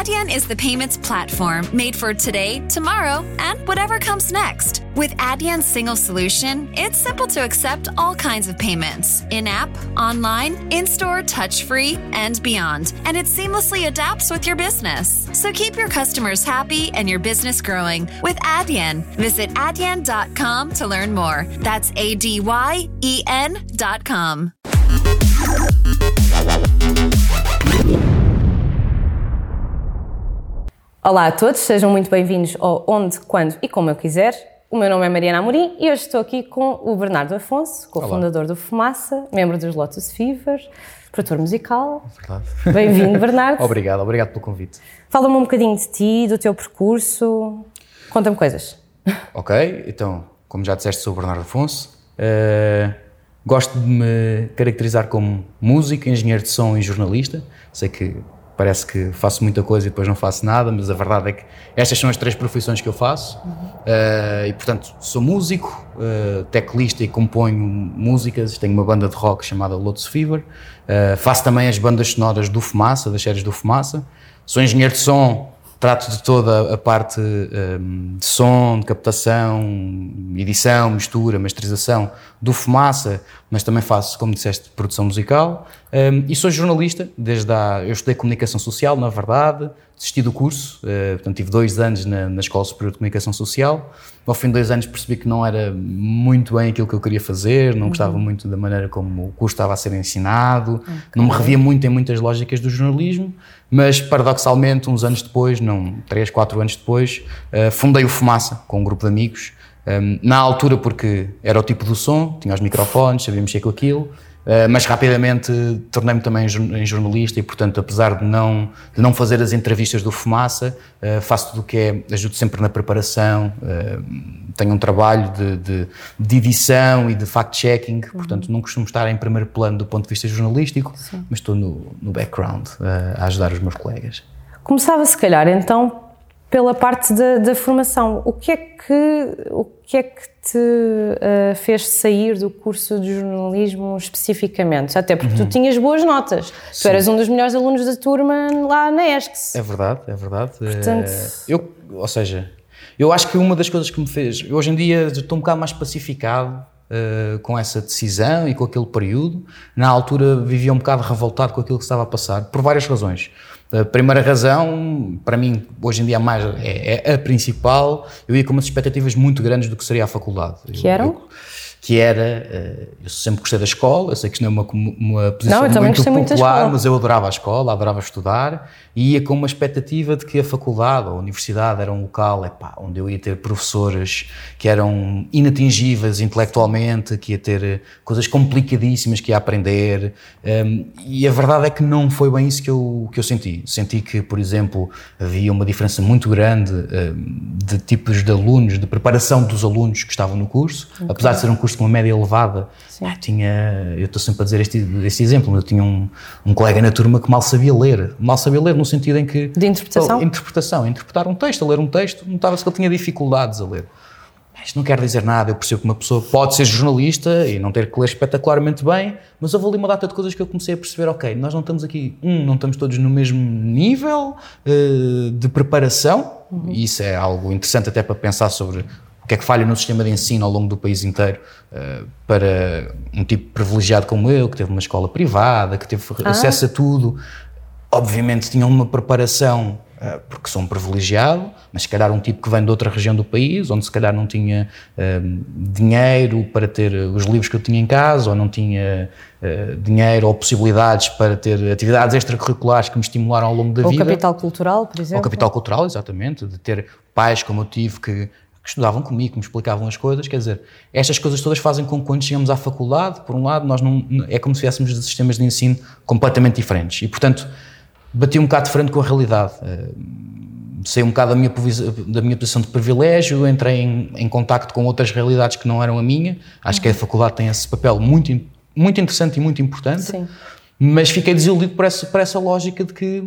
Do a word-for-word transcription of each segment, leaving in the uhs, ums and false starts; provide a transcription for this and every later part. Adyen is the payments platform made for today, tomorrow, and whatever comes next. With Adyen's single solution, it's simple to accept all kinds of payments, in-app, online, in-store, touch-free, and beyond. And it seamlessly adapts with your business. So keep your customers happy and your business growing with Adyen. Visit adyen dot com to learn more. That's A D Y E N dot com. Olá a todos, sejam muito bem-vindos ao Onde, Quando e Como Eu Quiser. O meu nome é Mariana Amorim e hoje estou aqui com o Bernardo Afonso, cofundador do Fumaça, membro dos Lotus Fever, produtor musical. Verdade. Bem-vindo, Bernardo. Obrigado, obrigado pelo convite. Fala-me um bocadinho de ti, do teu percurso, conta-me coisas. Ok, então, como já disseste, sou o Bernardo Afonso. Uh, gosto de me caracterizar como músico, engenheiro de som e jornalista. Sei que... Parece que faço muita coisa e depois não faço nada, mas a verdade é que estas são as três profissões que eu faço. Uhum. Uh, e, portanto, sou músico, uh, teclista e componho músicas. Tenho uma banda de rock chamada Lotus Fever. Uh, faço também as bandas sonoras do Fumaça, das séries do Fumaça. Sou engenheiro de som, trato de toda a parte um, de som, de captação, edição, mistura, masterização do Fumaça, mas também faço, como disseste, produção musical. Um, e sou jornalista, desde há, eu estudei comunicação social, na verdade, desisti do curso, uh, portanto tive dois anos na, na Escola Superior de Comunicação Social. Ao fim de dois anos percebi que não era muito bem aquilo que eu queria fazer, não uhum. gostava muito da maneira como o curso estava a ser ensinado, okay. não me revia muito em muitas lógicas do jornalismo, mas paradoxalmente, uns anos depois, não, três, quatro anos depois, uh, fundei o Fumaça com um grupo de amigos, um, na altura porque era o tipo do som, tinha os microfones, sabia mexer com aquilo. Uh, mas rapidamente tornei-me também em jornalista e, portanto, apesar de não, de não fazer as entrevistas do Fumaça, uh, faço tudo o que é, ajudo sempre na preparação, uh, tenho um trabalho de, de, de edição e de fact-checking, uhum. portanto, não costumo estar em primeiro plano do ponto de vista jornalístico, Sim. mas estou no, no background uh, a ajudar os meus colegas. Começava, se calhar, então, pela parte da, da formação. O que é que, o que, é que te uh, fez sair do curso de jornalismo especificamente? Até porque uhum. tu tinhas boas notas. Sim. Tu eras um dos melhores alunos da turma lá na E S C S. É verdade, é verdade. Portanto... É, eu, ou seja, eu acho que uma das coisas que me fez... Eu hoje em dia estou um bocado mais pacificado uh, com essa decisão e com aquele período. Na altura vivia um bocado revoltado com aquilo que estava a passar, por várias razões. A primeira razão, para mim, hoje em dia mais, é, é a principal, eu ia com umas expectativas muito grandes do que seria a faculdade. Que eram? Eu, eu, que era, eu sempre gostei da escola, eu sei que isto não é uma, uma posição não, muito popular, muito mas eu adorava a escola, adorava estudar, e ia com uma expectativa de que a faculdade ou a universidade era um local epá, onde eu ia ter professores que eram inatingíveis intelectualmente, que ia ter coisas complicadíssimas que ia aprender, um, e a verdade é que não foi bem isso que eu, que eu senti. Senti que, por exemplo, havia uma diferença muito grande uh, de tipos de alunos, de preparação dos alunos que estavam no curso, okay. apesar de ser um curso com uma média elevada, eu tinha, eu estou sempre a dizer este, este exemplo, mas eu tinha um, um colega na turma que mal sabia ler, mal sabia ler no sentido em que... De interpretação? Pô, interpretação, interpretar um texto, ler um texto, notava-se que ele tinha dificuldades a ler. Isto não quer dizer nada, eu percebo que uma pessoa pode ser jornalista e não ter que ler espetacularmente bem, mas houve ali uma data de coisas que eu comecei a perceber, ok, nós não estamos aqui, um, não estamos todos no mesmo nível uh, de preparação, uhum. e isso é algo interessante até para pensar sobre o que é que falha no sistema de ensino ao longo do país inteiro uh, para um tipo privilegiado como eu, que teve uma escola privada, que teve ah. acesso a tudo, obviamente tinha uma preparação... porque sou um privilegiado, mas se calhar um tipo que vem de outra região do país, onde se calhar não tinha uh, dinheiro para ter os livros que eu tinha em casa, ou não tinha uh, dinheiro ou possibilidades para ter atividades extracurriculares que me estimularam ao longo da ou vida. Ou capital cultural, por exemplo. Ou capital cultural, exatamente, de ter pais como eu tive que... que estudavam comigo, que me explicavam as coisas, quer dizer, estas coisas todas fazem com que quando chegamos à faculdade, por um lado, nós não, é como se viéssemos de sistemas de ensino completamente diferentes e, portanto, bati um bocado de frente com a realidade, saí um bocado da minha, da minha posição de privilégio, entrei em, em contacto com outras realidades que não eram a minha, acho uhum. que a faculdade tem esse papel muito, muito interessante e muito importante, Sim. mas fiquei desiludido por essa, por essa lógica de que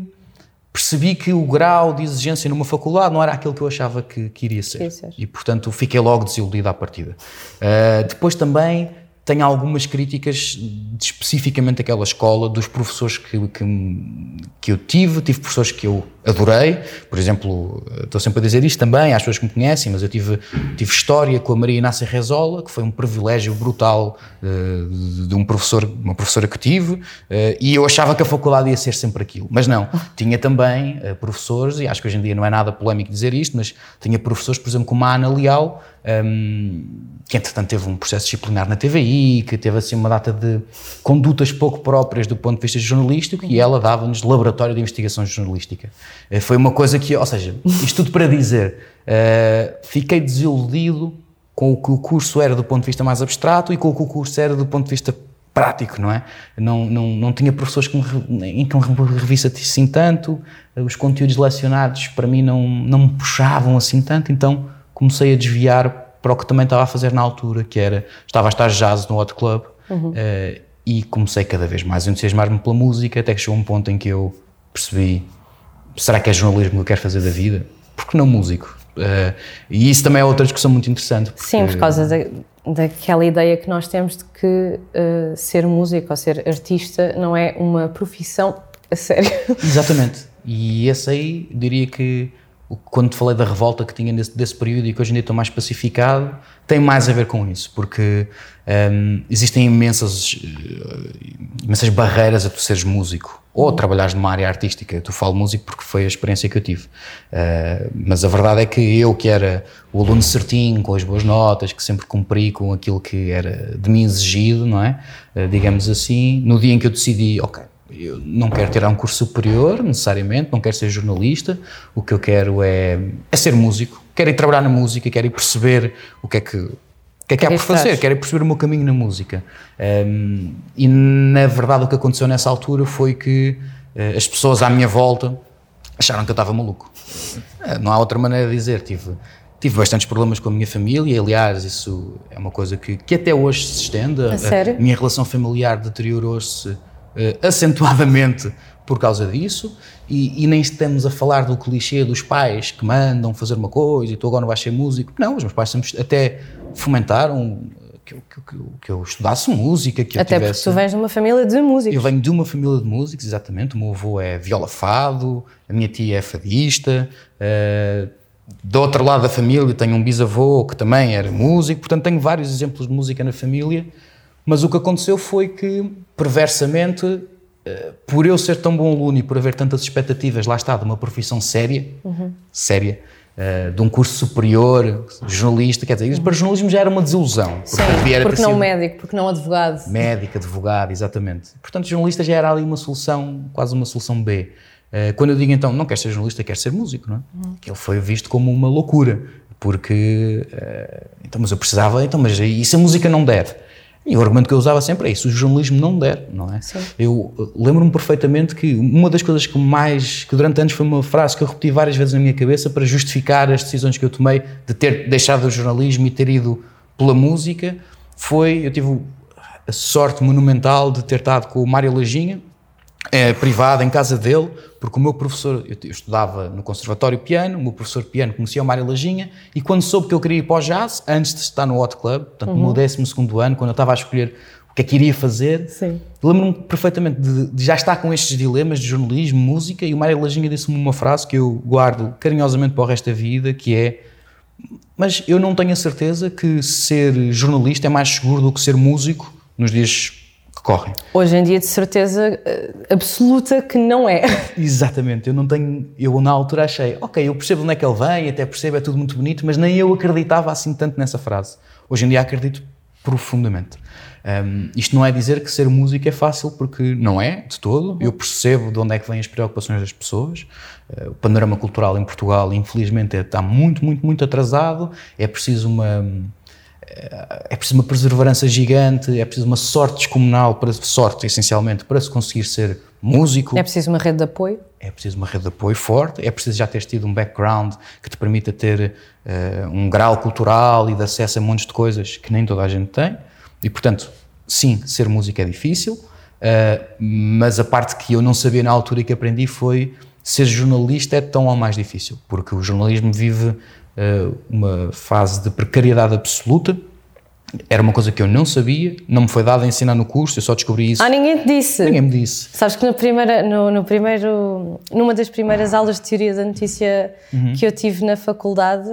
percebi que o grau de exigência numa faculdade não era aquele que eu achava que, que iria ser. Sim, e, portanto, fiquei logo desiludido à partida. Uh, depois também Tem algumas críticas de especificamente daquela escola, dos professores que, que, que eu tive, tive professores que eu adorei, por exemplo, estou sempre a dizer isto também às pessoas que me conhecem, mas eu tive, tive história com a Maria Inácia Rezola, que foi um privilégio brutal uh, de um professor, uma professora que tive, uh, e eu achava que a faculdade ia ser sempre aquilo, mas não, tinha também uh, professores, e acho que hoje em dia não é nada polémico dizer isto, mas tinha professores, por exemplo, como a Ana Leal, um, que entretanto teve um processo disciplinar na T V I, que teve assim uma data de condutas pouco próprias do ponto de vista jornalístico, e ela dava-nos laboratório de investigação jornalística. Foi uma coisa que, ou seja, isto tudo para dizer, uh, fiquei desiludido com o que o curso era do ponto de vista mais abstrato e com o que o curso era do ponto de vista prático, não é? Não, não, não tinha professores que me, em que me revisse assim tanto, os conteúdos lecionados para mim não, não me puxavam assim tanto, então comecei a desviar para o que também estava a fazer na altura, que era, estava a estar jazz no Hot Club, uhum. uh, e comecei cada vez mais a entusiasmar-me pela música, até que chegou um ponto em que eu percebi, será que é jornalismo que eu quero fazer da vida? Porque não músico? Uh, e isso também é outra discussão muito interessante. Porque... Sim, por causa da, daquela ideia que nós temos de que uh, ser músico ou ser artista não é uma profissão a sério. Exatamente, e esse aí diria que quando te falei da revolta que tinha nesse, desse período e que hoje em dia estou mais pacificado, tem mais a ver com isso, porque um, existem imensas, imensas barreiras a tu seres músico ou trabalhares numa área artística. Tu falo músico porque foi a experiência que eu tive, uh, mas a verdade é que eu, que era o aluno certinho, com as boas notas, que sempre cumpri com aquilo que era de mim exigido, não é? Uh, digamos assim, no dia em que eu decidi, ok, eu não quero tirar um curso superior, necessariamente, não quero ser jornalista, o que eu quero é, é ser músico, quero ir trabalhar na música, quero ir perceber o que é que, o que, é que há por fazer, quero ir perceber o meu caminho na música. Um, e, na verdade, o que aconteceu nessa altura foi que uh, as pessoas à minha volta acharam que eu estava maluco. Uh, não há outra maneira de dizer, tive... Tive bastantes problemas com a minha família, aliás, isso é uma coisa que, que até hoje se estende. A, a minha relação familiar deteriorou-se Uh, acentuadamente por causa disso, e, e nem estamos a falar do clichê dos pais que mandam fazer uma coisa e tu agora não vais ser músico. Não, os meus pais sempre até fomentaram que eu, que, que, que eu estudasse música, que até eu tivesse... Até porque tu vens de uma família de músicos. Eu venho de uma família de músicos, exatamente. O meu avô é viola-fado, a minha tia é fadista... Uh, do outro lado da família tenho um bisavô que também era músico, portanto tenho vários exemplos de música na família. Mas o que aconteceu foi que, perversamente, por eu ser tão bom aluno e por haver tantas expectativas, lá está, de uma profissão séria, uhum. séria, de um curso superior, jornalista, quer dizer, isso para jornalismo já era uma desilusão. Porque, sim, porque era não sido... médico, porque não advogado. Médico, advogado, exatamente. Portanto, jornalista já era ali uma solução, quase uma solução B. Quando eu digo então, não quero ser jornalista, quero ser músico, não é? Uhum. Que ele foi visto como uma loucura, porque, então, mas eu precisava, então, mas isso a música não deve. E o argumento que eu usava sempre é isso, o jornalismo não der, não é? Sim. Eu lembro-me perfeitamente que uma das coisas que mais, que durante anos foi uma frase que eu repeti várias vezes na minha cabeça para justificar as decisões que eu tomei de ter deixado o jornalismo e ter ido pela música, foi, eu tive a sorte monumental de ter estado com o Mário Laginha, é, privado, em casa dele, porque o meu professor, eu, eu estudava no conservatório piano, o meu professor piano conhecia o Mário Laginha, e quando soube que eu queria ir para o jazz, antes de estar no Hot Club, portanto uhum. no meu décimo segundo ano, quando eu estava a escolher o que é que iria fazer, sim. lembro-me perfeitamente de, de já estar com estes dilemas de jornalismo, música, e o Mário Laginha disse-me uma frase que eu guardo carinhosamente para o resto da vida, que é, mas eu não tenho a certeza que ser jornalista é mais seguro do que ser músico nos dias correm. Hoje em dia, de certeza absoluta que não é. Exatamente, eu não tenho, eu na altura achei, ok, eu percebo de onde é que ele vem, até percebo, é tudo muito bonito, mas nem eu acreditava assim tanto nessa frase. Hoje em dia acredito profundamente. Um, isto não é dizer que ser músico é fácil, porque não é, de todo. Eu percebo de onde é que vêm as preocupações das pessoas. Uh, o panorama cultural em Portugal, infelizmente, é, está muito, muito, muito atrasado. É preciso uma... é preciso uma perseverança gigante, é preciso uma sorte descomunal, para, sorte essencialmente, para se conseguir ser músico. É preciso uma rede de apoio. É preciso uma rede de apoio forte, é preciso já teres tido um background que te permita ter uh, um grau cultural e de acesso a montes de coisas que nem toda a gente tem. E, portanto, sim, ser músico é difícil, uh, mas a parte que eu não sabia na altura e que aprendi foi ser jornalista é tão ou mais difícil, porque o jornalismo vive... uma fase de precariedade absoluta, Era uma coisa que eu não sabia, não me foi dada a ensinar no curso, eu só descobri isso. Ah, ninguém te disse? Ninguém me disse. Sabes que na primeira, no, no primeiro, numa das primeiras aulas de teoria da notícia uhum. que eu tive na faculdade,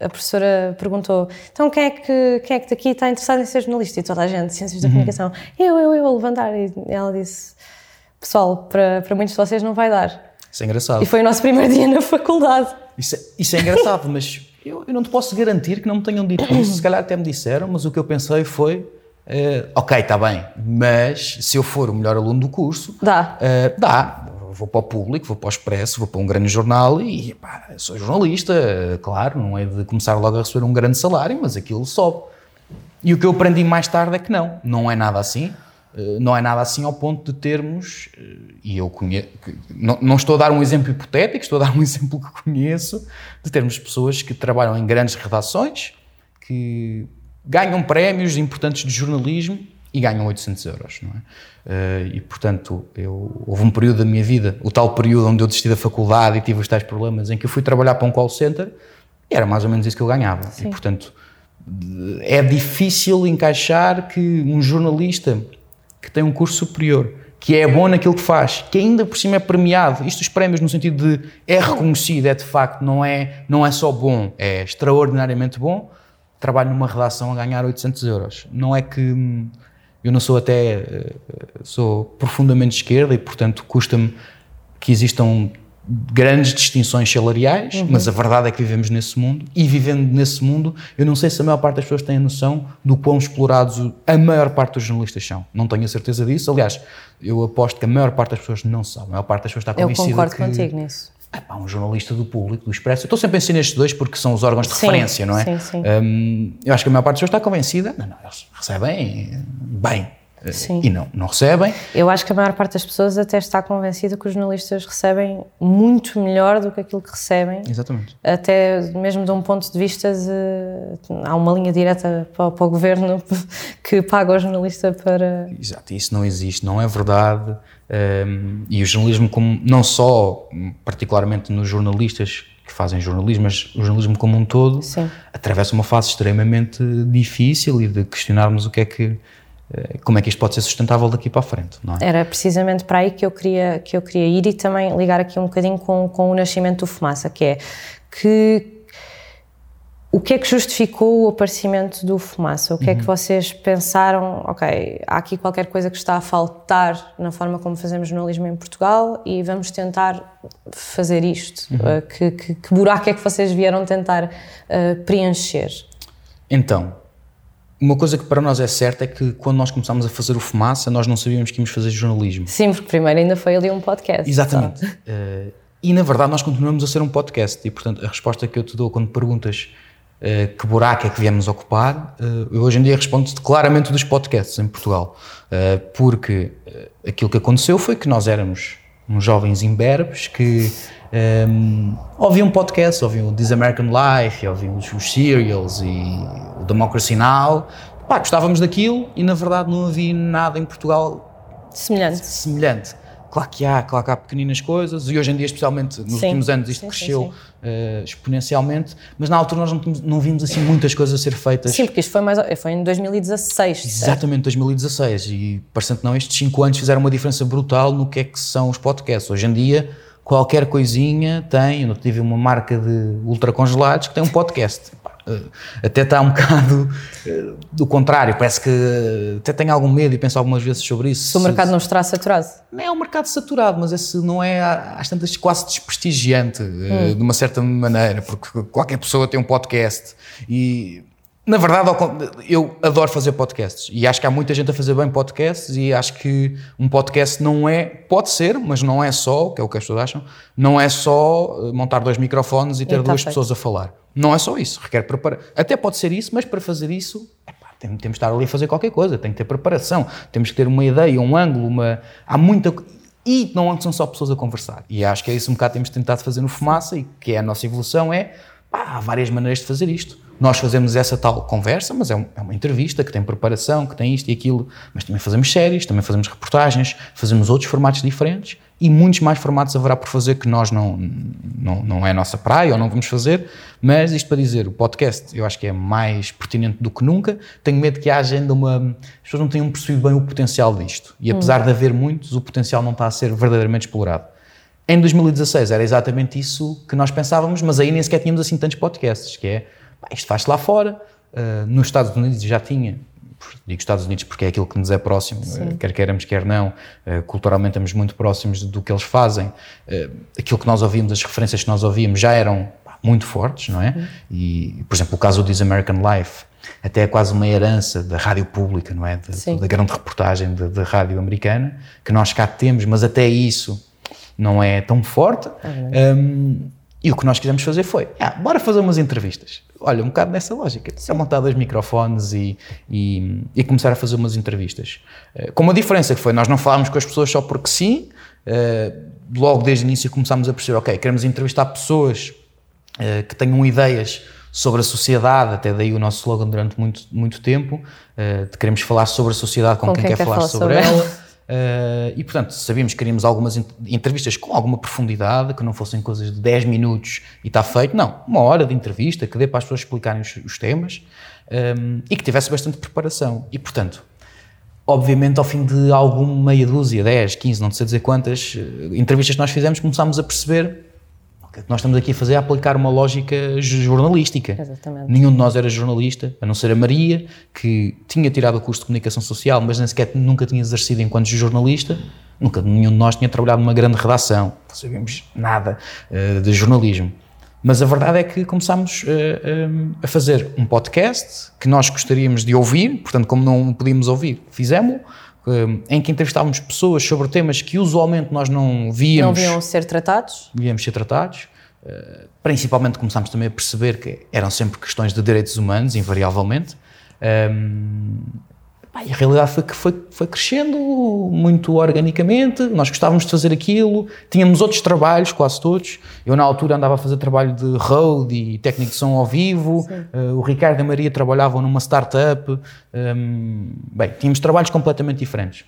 a professora perguntou, então quem é que, quem é que daqui está interessado em ser jornalista? E toda a gente, ciências da uhum. comunicação, eu, eu, eu, a levantar. E ela disse, pessoal, para, para muitos de vocês não vai dar. Isso é engraçado. E foi o nosso primeiro dia na faculdade. Isso é, isso é engraçado, mas... Eu, eu não te posso garantir que não me tenham dito isso, se calhar até me disseram, mas o que eu pensei foi, uh, ok, está bem, mas se eu for o melhor aluno do curso, dá, uh, dá. Vou para o Público, vou para o Expresso, vou para um grande jornal e pá, sou jornalista, claro, não é de começar logo a receber um grande salário, mas aquilo sobe. E o que eu aprendi mais tarde é que não, não é nada assim. Não é nada assim ao ponto de termos, e eu conheço, não, não estou a dar um exemplo hipotético, estou a dar um exemplo que conheço, de termos pessoas que trabalham em grandes redações, que ganham prémios importantes de jornalismo e ganham oitocentos euros, não é? E, portanto, eu, houve um período da minha vida, o tal período onde eu desisti da faculdade e tive os tais problemas, em que eu fui trabalhar para um call center e era mais ou menos isso que eu ganhava. Sim. E, portanto, é difícil encaixar que um jornalista... que tem um curso superior, que é bom naquilo que faz, que ainda por cima é premiado, isto os prémios no sentido de é reconhecido, é de facto, não é, não é só bom, é extraordinariamente bom, trabalho numa redação a ganhar oitocentos euros. Não é que, eu não sou até, sou profundamente esquerda e, portanto, custa-me que existam grandes distinções salariais, uhum. mas a verdade é que vivemos nesse mundo e vivendo nesse mundo, eu não sei se a maior parte das pessoas tem a noção do quão explorados a maior parte dos jornalistas são. Não tenho a certeza disso. Aliás, eu aposto que a maior parte das pessoas não sabe. A maior parte das pessoas está convencida que... Eu concordo que, contigo nisso. Ah, pá, um jornalista do Público, do Expresso... Eu estou sempre a ensinar estes dois porque são os órgãos de sim, referência, não é? Sim, sim. Um, eu acho que a maior parte das pessoas está convencida. Não, não, eles recebem bem. Sim. E não, não recebem. Eu acho que a maior parte das pessoas até está convencida que os jornalistas recebem muito melhor do que aquilo que recebem. Exatamente. Até mesmo de um ponto de vista, de, há uma linha direta para, para o governo que paga ao jornalista para... Exato, isso não existe, não é verdade. Um, e o jornalismo, como, não só particularmente nos jornalistas que fazem jornalismo, mas o jornalismo como um todo, sim. atravessa uma fase extremamente difícil e de questionarmos o que é que... como é que isto pode ser sustentável daqui para a frente, não é? Era precisamente para aí que eu queria, que eu queria ir e também ligar aqui um bocadinho com, com o nascimento do Fumaça, que é que o que é que justificou o aparecimento do Fumaça? O que uhum. é que vocês pensaram, ok, há aqui qualquer coisa que está a faltar na forma como fazemos jornalismo em Portugal e vamos tentar fazer isto, uhum. que, que, que buraco é que vocês vieram tentar uh, preencher? Então... Uma coisa que para nós é certa é que quando nós começámos a fazer o Fumaça, nós não sabíamos que íamos fazer jornalismo. Sim, porque primeiro ainda foi ali um podcast. Exatamente. Uh, e na verdade nós continuamos a ser um podcast e, portanto, a resposta que eu te dou quando perguntas uh, que buraco é que viemos ocupar, uh, eu hoje em dia respondo-te claramente dos podcasts em Portugal. Uh, porque uh, aquilo que aconteceu foi que nós éramos uns jovens imberbes que... Um, ouviam podcasts, ouviam o This American Life, ouviam os, os Serials e o Democracy Now. Pá, gostávamos daquilo e na verdade não havia nada em Portugal semelhante. semelhante. Claro que há, claro que há pequeninas coisas e hoje em dia, especialmente nos sim, últimos anos, isto sim, cresceu sim, sim. Uh, exponencialmente, mas na altura nós não, não vimos assim muitas coisas a ser feitas. Sim, porque isto foi, mais, foi em dois mil e dezasseis. Exatamente, certo? dois mil e dezasseis e parecendo que não, estes cinco anos fizeram uma diferença brutal no que é que são os podcasts. Hoje em dia... Qualquer coisinha tem, eu tive uma marca de ultracongelados que tem um podcast, até está um bocado do contrário, parece que até tenho algum medo e penso algumas vezes sobre isso. Se o mercado não estará saturado? Não é um mercado saturado, mas esse não é, às tantas, quase desprestigiante, hum. de uma certa maneira, porque qualquer pessoa tem um podcast e... Na verdade, eu adoro fazer podcasts e acho que há muita gente a fazer bem podcasts e acho que um podcast não é, pode ser, mas não é só, que é o que as pessoas acham, não é só montar dois microfones e ter e tá duas feito. pessoas a falar. Não é só isso, requer preparar. Até pode ser isso, mas para fazer isso, epá, temos de estar ali a fazer qualquer coisa, tem que ter preparação, temos que ter uma ideia, um ângulo, uma... há muita... E não são só pessoas a conversar. E acho que é isso um bocado que temos tentado fazer no Fumaça e que é a nossa evolução, é... Há várias maneiras de fazer isto. Nós fazemos essa tal conversa, mas é uma entrevista que tem preparação, que tem isto e aquilo, mas também fazemos séries, também fazemos reportagens, fazemos outros formatos diferentes e muitos mais formatos haverá por fazer que nós não, não, não é a nossa praia ou não vamos fazer, mas isto para dizer, o podcast eu acho que é mais pertinente do que nunca, tenho medo que haja ainda uma... As pessoas não tenham percebido bem o potencial disto e apesar hum. de haver muitos, o potencial não está a ser verdadeiramente explorado. Em dois mil e dezasseis era exatamente isso que nós pensávamos, mas aí nem sequer tínhamos assim tantos podcasts, que é, isto faz-se lá fora, uh, nos Estados Unidos já tinha... Digo Estados Unidos porque é aquilo que nos é próximo, Sim. quer queiramos, quer não, culturalmente estamos muito próximos do que eles fazem, aquilo que nós ouvíamos, as referências que nós ouvíamos já eram muito fortes, não é? Uhum. E, por exemplo, o caso do This American Life, até é quase uma herança da rádio pública, não é? Da, da grande reportagem da rádio americana, que nós cá temos, mas até isso não é tão forte. Uhum. Um, e o que nós quisemos fazer foi, ah, bora fazer umas entrevistas. Olha, um bocado nessa lógica, de montar dois microfones e, e, e começar a fazer umas entrevistas. Com uma diferença que foi, nós não falámos com as pessoas só porque sim, logo desde o início começámos a perceber, ok, queremos entrevistar pessoas que tenham ideias sobre a sociedade, até daí o nosso slogan durante muito, muito tempo, de queremos falar sobre a sociedade com, com quem, quem quer, quer falar sobre, sobre ela. ela. Uh, e portanto sabíamos que queríamos algumas entrevistas com alguma profundidade, que não fossem coisas de dez minutos e está feito, não, uma hora de entrevista que dê para as pessoas explicarem os, os temas um, e que tivesse bastante preparação e portanto, obviamente ao fim de alguma meia dúzia, dez, quinze, não sei dizer quantas entrevistas que nós fizemos, começámos a perceber que o que nós estamos aqui a fazer é aplicar uma lógica jornalística. Exatamente. Nenhum de nós era jornalista, a não ser a Maria, que tinha tirado o curso de comunicação social, mas nem sequer nunca tinha exercido enquanto jornalista, nunca nenhum de nós tinha trabalhado numa grande redação, não sabíamos nada uh, de jornalismo. Mas a verdade é que começámos uh, um, a fazer um podcast que nós gostaríamos de ouvir, portanto, como não podíamos ouvir, fizemos-lo, em que entrevistávamos pessoas sobre temas que usualmente nós não víamos... Não viam ser tratados. Víamos ser tratados. Principalmente começámos também a perceber que eram sempre questões de direitos humanos, invariavelmente. E a realidade foi que foi, foi crescendo muito organicamente, nós gostávamos de fazer aquilo, tínhamos outros trabalhos, quase todos. Eu, na altura, andava a fazer trabalho de road e técnico de som ao vivo. Uh, o Ricardo e a Maria trabalhavam numa startup. Um, bem, tínhamos trabalhos completamente diferentes.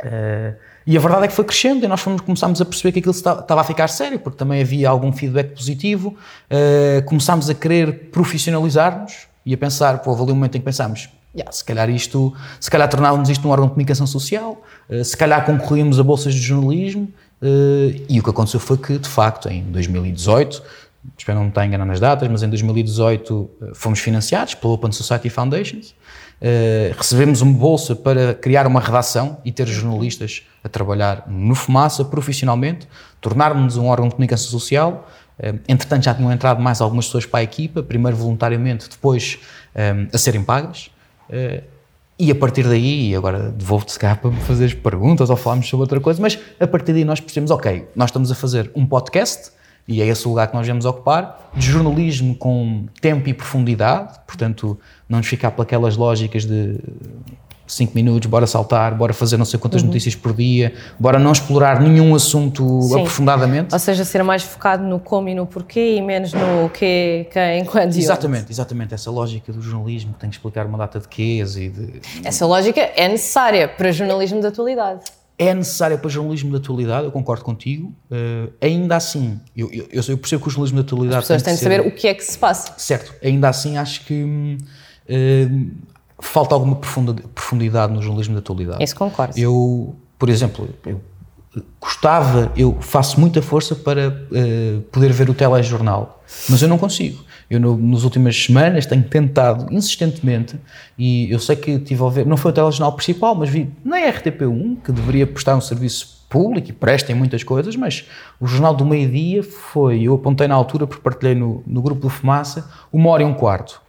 Uh, e a verdade é que foi crescendo e nós fomos, começámos a perceber que aquilo estava a ficar sério, porque também havia algum feedback positivo. Uh, começámos a querer profissionalizar-nos e a pensar, pô, valeu o momento em que pensámos, Yeah, se calhar isto, se calhar tornávamos isto um órgão de comunicação social, se calhar concorríamos a bolsas de jornalismo e o que aconteceu foi que, de facto, em dois mil e dezoito, espero não me estar a enganar nas datas, mas em dois mil e dezoito fomos financiados pela Open Society Foundations, recebemos uma bolsa para criar uma redação e ter jornalistas a trabalhar no Fumaça profissionalmente, tornarmos-nos um órgão de comunicação social. Entretanto já tinham entrado mais algumas pessoas para a equipa, primeiro voluntariamente, depois a serem pagas. Uh, e a partir daí, e agora devolvo-te cá para me fazeres perguntas ou falarmos sobre outra coisa, mas a partir daí nós percebemos, ok, nós estamos a fazer um podcast e é esse o lugar que nós vamos ocupar, de jornalismo com tempo e profundidade, portanto não nos ficar por aquelas lógicas de cinco minutos, bora saltar, bora fazer não sei quantas uhum. notícias por dia, bora não explorar nenhum assunto Sim. aprofundadamente. Ou seja, ser mais focado no como e no porquê e menos no quê, quem, quando e Exatamente, onde. exatamente. Essa lógica do jornalismo que tem que explicar uma data de quês e de... Essa lógica é necessária para jornalismo de atualidade. É necessária para jornalismo de atualidade, eu concordo contigo. Uh, ainda assim, eu, eu, eu percebo que o jornalismo de atualidade... As pessoas têm de saber o que é que se passa. Certo. Ainda assim, acho que... Uh, falta alguma profundidade no jornalismo da atualidade. Isso concordo. Eu, por exemplo, eu gostava, eu faço muita força para uh, poder ver o telejornal, mas eu não consigo. Eu, no, nas últimas semanas, tenho tentado insistentemente, e eu sei que tive a ver, não foi o telejornal principal, mas vi na R T P um, que deveria prestar um serviço público e prestem muitas coisas, mas o jornal do meio-dia foi, eu apontei na altura, porque partilhei no, no grupo do Fumaça, uma hora e um quarto.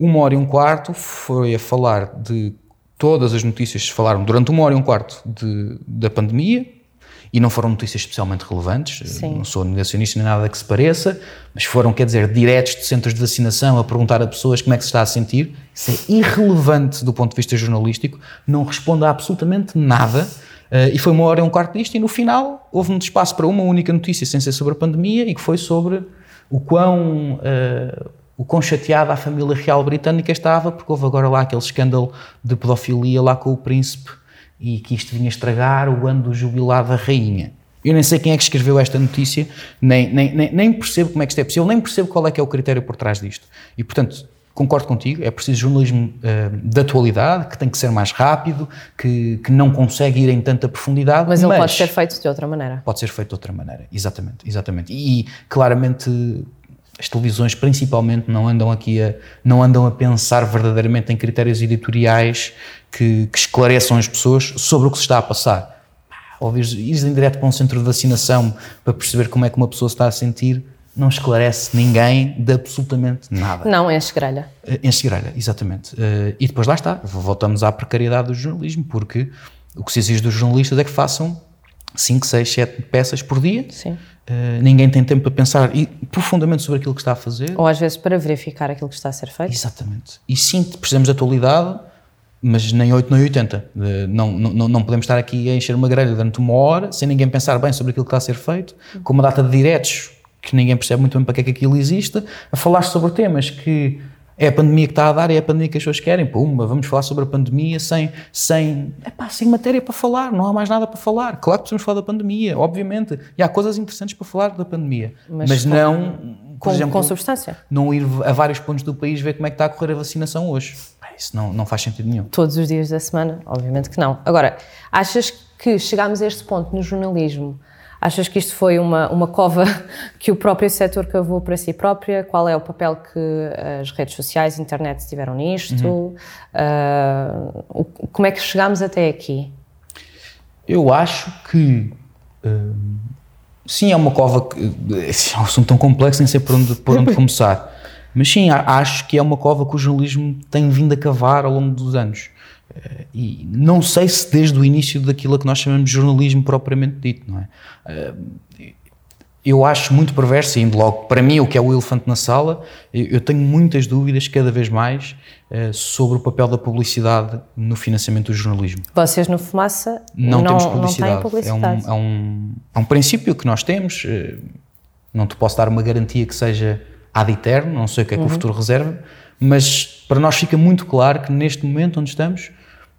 Uma hora e um quarto foi a falar de todas as notícias que se falaram durante uma hora e um quarto de, da pandemia e não foram notícias especialmente relevantes, Sim. não sou negacionista nem nada que se pareça, mas foram, quer dizer, diretos de centros de vacinação a perguntar a pessoas como é que se está a sentir. Isso é irrelevante do ponto de vista jornalístico, não responde a absolutamente nada. Uh, e foi uma hora e um quarto disto e no final houve um espaço para uma única notícia sem ser sobre a pandemia e que foi sobre o quão... Uh, o quão chateada a família real britânica estava, porque houve agora lá aquele escândalo de pedofilia lá com o príncipe e que isto vinha estragar o ano do jubilado da rainha. Eu nem sei quem é que escreveu esta notícia, nem, nem, nem, nem percebo como é que isto é possível, nem percebo qual é que é o critério por trás disto. E, portanto, concordo contigo, é preciso jornalismo uh, de atualidade, que tem que ser mais rápido, que, que não consegue ir em tanta profundidade. Mas ele mas pode ser feito de outra maneira. Pode ser feito de outra maneira, exatamente. exatamente. E, claramente, as televisões, principalmente, não andam aqui a, não andam a pensar verdadeiramente em critérios editoriais que, que esclareçam as pessoas sobre o que se está a passar. Ou ires em direto para um centro de vacinação para perceber como é que uma pessoa se está a sentir, não esclarece ninguém de absolutamente nada. Não, enche grelha. Enche grelha, exatamente. E depois lá está, voltamos à precariedade do jornalismo, porque o que se exige dos jornalistas é que façam cinco, seis, sete peças por dia. Sim. Uh, ninguém tem tempo para pensar e, profundamente sobre aquilo que está a fazer. Ou às vezes para verificar aquilo que está a ser feito. Exatamente. E sim, precisamos de atualidade, mas nem oito, nem oitenta. Não, não, não podemos estar aqui a encher uma grelha durante uma hora sem ninguém pensar bem sobre aquilo que está a ser feito, com uma data de diretos que ninguém percebe muito bem para que é que aquilo existe, a falar sobre temas que é a pandemia que está a dar, é a pandemia que as pessoas querem. Pumba, vamos falar sobre a pandemia sem, sem, epá, sem matéria para falar, não há mais nada para falar. Claro que precisamos falar da pandemia, obviamente, e há coisas interessantes para falar da pandemia, mas, mas não... Com, exemplo, com substância. Não ir a vários pontos do país ver como é que está a correr a vacinação hoje. Isso não, não faz sentido nenhum. Todos os dias da semana? Obviamente que não. Agora, achas que chegámos a este ponto no jornalismo? Achas que isto foi uma, uma cova que o próprio setor cavou para si própria? Qual é o papel que as redes sociais, a internet tiveram nisto? Uhum. Uh, como é que chegámos até aqui? Eu acho que... Hum, sim, é uma cova, que, é um assunto tão complexo, nem sei por onde, por onde começar, mas sim, acho que é uma cova que o jornalismo tem vindo a cavar ao longo dos anos, e não sei se desde o início daquilo que nós chamamos de jornalismo propriamente dito, não é? Eu acho muito perverso, e indo logo, para mim, o que é o elefante na sala, eu tenho muitas dúvidas cada vez mais sobre o papel da publicidade no financiamento do jornalismo. Vocês no Fumaça não, não temos publicidade. Não têm publicidade. É um, é um, é um princípio que nós temos, não te posso dar uma garantia que seja ad eterno, não sei o que é que uhum. o futuro reserva, mas para nós fica muito claro que neste momento onde estamos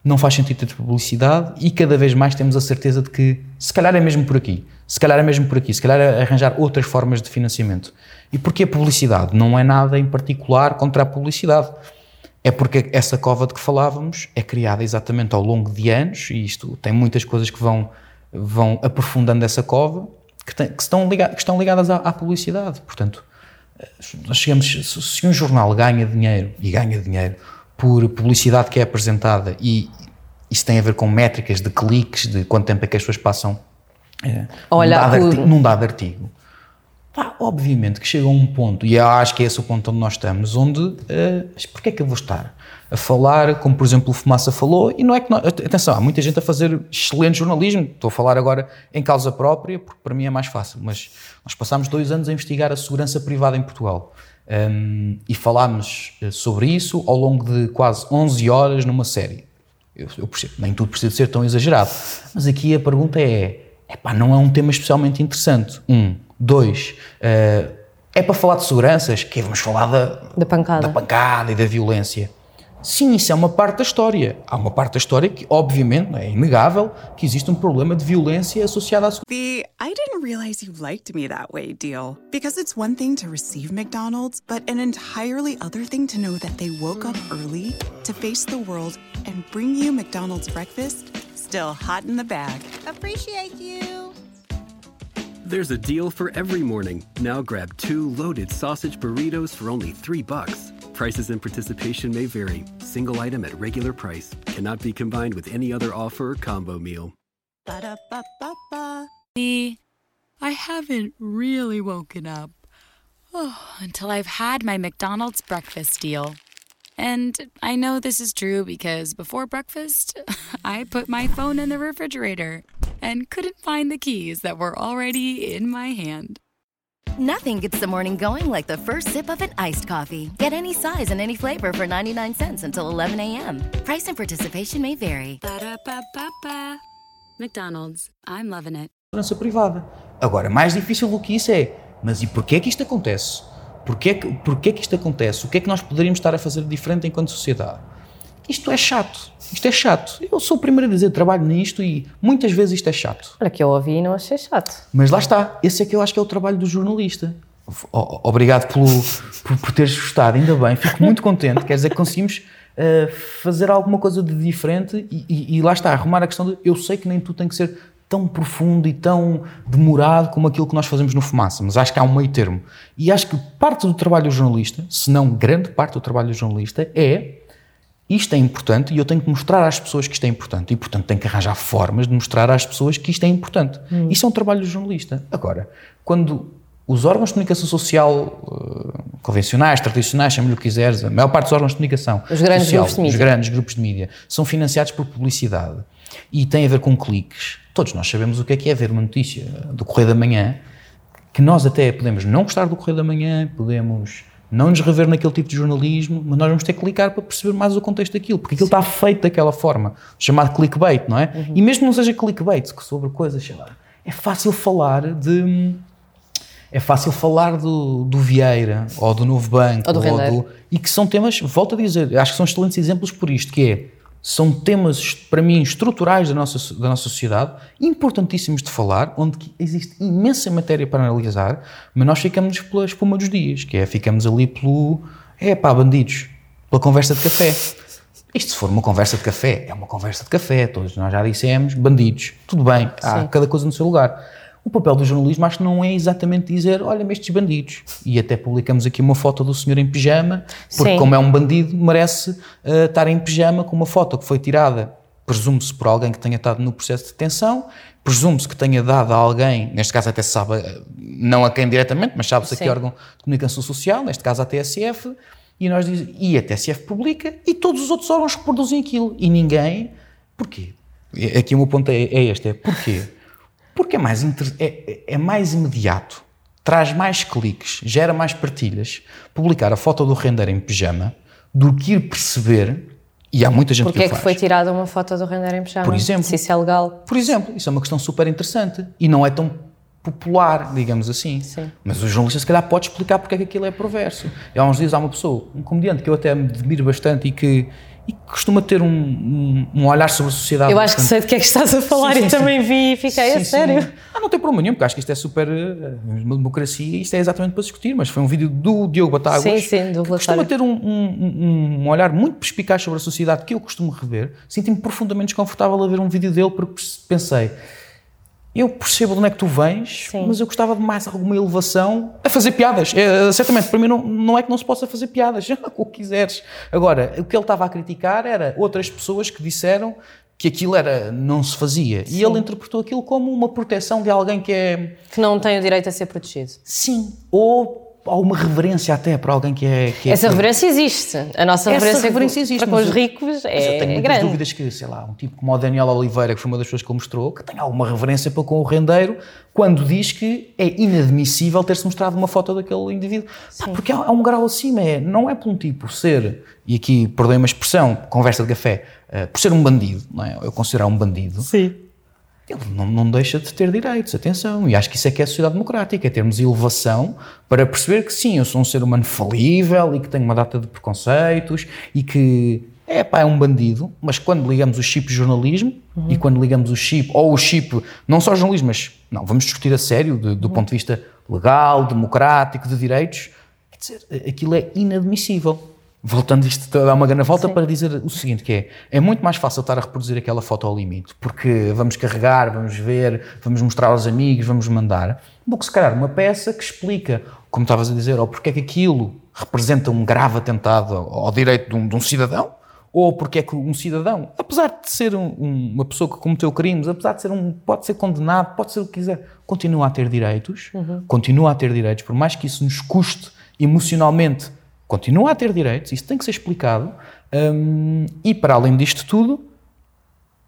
não faz sentido ter publicidade e cada vez mais temos a certeza de que se calhar é mesmo por aqui, se calhar é mesmo por aqui, se calhar é arranjar outras formas de financiamento. E porque a publicidade não é nada em particular contra a publicidade, é porque essa cova de que falávamos é criada exatamente ao longo de anos e isto tem muitas coisas que vão, vão aprofundando essa cova que, tem, que, estão, ligadas, que estão ligadas à, à publicidade. Portanto, nós chegamos, se um jornal ganha dinheiro e ganha dinheiro por publicidade que é apresentada e isso tem a ver com métricas de cliques, de quanto tempo é que as pessoas passam é, Olha, num, dado artigo, num dado artigo, pá, obviamente que chega a um ponto, e eu acho que é esse o ponto onde nós estamos, onde, uh, mas porquê é que eu vou estar a falar, como por exemplo o Fumaça falou, e não é que nós, atenção, há muita gente a fazer excelente jornalismo, estou a falar agora em causa própria, porque para mim é mais fácil, mas nós passámos dois anos a investigar a segurança privada em Portugal. Um, e falámos sobre isso ao longo de quase onze horas numa série. Eu, eu percebo, nem tudo precisa ser tão exagerado, mas aqui a pergunta é, epá, não é um tema especialmente interessante, um, dois, uh, é para falar de seguranças, que vamos falar da, da, pancada. da pancada e da violência. Sim, isso é uma parte da história. Há uma parte da história que, obviamente, é inegável que existe um problema de violência associada à segurança. The I didn't realize you liked me that way deal. Because it's one thing to receive McDonald's, but an entirely other thing to know that they woke up early to face the world and bring you McDonald's breakfast still hot in the bag. Appreciate you. There's a deal for every morning. Now grab two loaded sausage burritos for only three bucks. Prices and participation may vary. Single item at regular price. Cannot be combined with any other offer or combo meal. Ba-da-ba-ba-ba. See, I haven't really woken up oh, until I've had my McDonald's breakfast deal. And I know this is true because before breakfast, I put my phone in the refrigerator and couldn't find the keys that were already in my hand. Nothing gets the morning going like the first sip of an iced coffee. Get any size and any flavor for ninety-nine cents until eleven a.m. Price and participation may vary. Ba-da-ba-ba-ba. McDonald's. I'm loving it. Segurança privada. Agora, mais difícil do que isso é, mas e porquê é que isto acontece? Porquê é que, porquê é que isto acontece? O que é que nós poderíamos estar a fazer diferente enquanto sociedade? isto é chato, isto é chato. Eu sou o primeiro a dizer, trabalho nisto e muitas vezes isto é chato. Olha, que eu ouvi e não achei chato. Mas lá está, esse é que eu acho que é o trabalho do jornalista. Obrigado pelo, por, por teres gostado, ainda bem, fico muito contente, quer dizer que conseguimos uh, fazer alguma coisa de diferente e, e, e lá está, arrumar a questão de, eu sei que nem tudo tem que ser tão profundo e tão demorado como aquilo que nós fazemos no Fumaça, mas acho que há um meio termo. E acho que parte do trabalho do jornalista, se não grande parte do trabalho do jornalista, é isto é importante e eu tenho que mostrar às pessoas que isto é importante e, portanto, tenho que arranjar formas de mostrar às pessoas que isto é importante. Hum. Isso é um trabalho do jornalista. Agora, quando os órgãos de comunicação social uh, convencionais, tradicionais, chame-lhe o que quiseres, a maior parte dos órgãos de comunicação os grandes social, grupos de mídia. Os grandes grupos de mídia, são financiados por publicidade e têm a ver com cliques. Todos nós sabemos o que é que é ver uma notícia do Correio da Manhã, que nós até podemos não gostar do Correio da Manhã, podemos não nos rever naquele tipo de jornalismo, mas nós vamos ter que clicar para perceber mais o contexto daquilo, porque aquilo Sim. está feito daquela forma, chamado clickbait, não é? Uhum. E mesmo não seja clickbait, que sobre coisas, sei lá, é fácil falar de... É fácil falar do, do Vieira, ou do Novo Banco, ou do Rendeiro. Ou do, e que são temas, volto a dizer, acho que são excelentes exemplos por isto, que é são temas, para mim, estruturais da nossa, da nossa sociedade, importantíssimos de falar, onde existe imensa matéria para analisar, mas nós ficamos pela espuma dos dias, que é, ficamos ali pelo, é pá, bandidos, pela conversa de café. Isto, se for uma conversa de café, é uma conversa de café, todos nós já dissemos, bandidos, tudo bem, há Sim. cada coisa no seu lugar. O papel do jornalismo acho que não é exatamente dizer, olha-me estes bandidos, e até publicamos aqui uma foto do senhor em pijama, porque Sim. como é um bandido merece uh, estar em pijama com uma foto que foi tirada, presume-se por alguém que tenha estado no processo de detenção, presume-se que tenha dado a alguém, neste caso até se sabe, não a quem diretamente, mas sabe-se Sim. a que órgão de comunicação social, neste caso a T S F, e, nós diz, e a T S F publica, e todos os outros órgãos reproduzem aquilo, e ninguém, porquê? Aqui o meu ponto é, é este, é porquê? Porque é mais, é, é mais imediato, traz mais cliques, gera mais partilhas, publicar a foto do Rendeiro em pijama do que ir perceber, e há muita gente Porque que é que faz. Foi tirada uma foto do Rendeiro em pijama, por exemplo, se isso é legal. Por exemplo, isso é uma questão super interessante e não é tão popular, digamos assim. Sim. Mas o jornalista se calhar pode explicar porque é que aquilo é perverso. E há uns dias há uma pessoa, um comediante que eu até me admiro bastante e que, e que costuma ter um, um, um olhar sobre a sociedade. Eu acho bastante... que sei do que é que estás a falar sim, sim, e sim. também vi e fiquei sim, a sério. Sim. Ah, não tem problema nenhum, porque acho que isto é super uma democracia e isto é exatamente para discutir, mas foi um vídeo do Diogo Batagos sim, sim, do que costuma ter um, um, um olhar muito perspicaz sobre a sociedade que eu costumo rever. Senti-me profundamente desconfortável a ver um vídeo dele porque pensei... Eu percebo de onde é que tu vens, Sim. mas eu gostava de mais alguma elevação a fazer piadas. É, certamente, para mim não, não é que não se possa fazer piadas, o que quiseres. Agora, o que ele estava a criticar era outras pessoas que disseram que aquilo era, não se fazia. Sim. E ele interpretou aquilo como uma proteção de alguém que é... Que não tem o direito a ser protegido. Sim, ou... Há uma reverência até para alguém que é... Que Essa é, reverência existe. A nossa reverência, reverência existe, para com os ricos é grande. Mas eu tenho muitas dúvidas que, sei lá, um tipo como o Daniel Oliveira, que foi uma das pessoas que ele mostrou, que tem alguma reverência para com o Rendeiro, quando diz que é inadmissível ter-se mostrado uma foto daquele indivíduo. Pá, porque há um grau acima. É, não é por um tipo ser, e aqui, perdoem uma expressão, conversa de café, uh, por ser um bandido, não é? Eu considero um bandido. Sim. Ele não, não deixa de ter direitos, atenção, e acho que isso é que é a sociedade democrática, é termos elevação para perceber que sim, eu sou um ser humano falível e que tenho uma data de preconceitos e que, é pá, é um bandido, mas quando ligamos o chip jornalismo uhum. e quando ligamos o chip, ou o chip, não só jornalismo, mas não, vamos discutir a sério de, do uhum. ponto de vista legal, democrático, de direitos, quer dizer, aquilo é inadmissível. Voltando isto a dar uma grande volta Sim. para dizer o seguinte, que é, é muito mais fácil estar a reproduzir aquela foto ao limite, porque vamos carregar, vamos ver, vamos mostrar aos amigos, vamos mandar, do que se calhar uma peça que explica, como estavas a dizer, ou porque é que aquilo representa um grave atentado ao direito de um, de um cidadão, ou porque é que um cidadão, apesar de ser um, um, uma pessoa que cometeu crimes, apesar de ser um, pode ser condenado, pode ser o que quiser, continua a ter direitos, uhum. continua a ter direitos, por mais que isso nos custe emocionalmente, continua a ter direitos, isso tem que ser explicado, um, e para além disto tudo,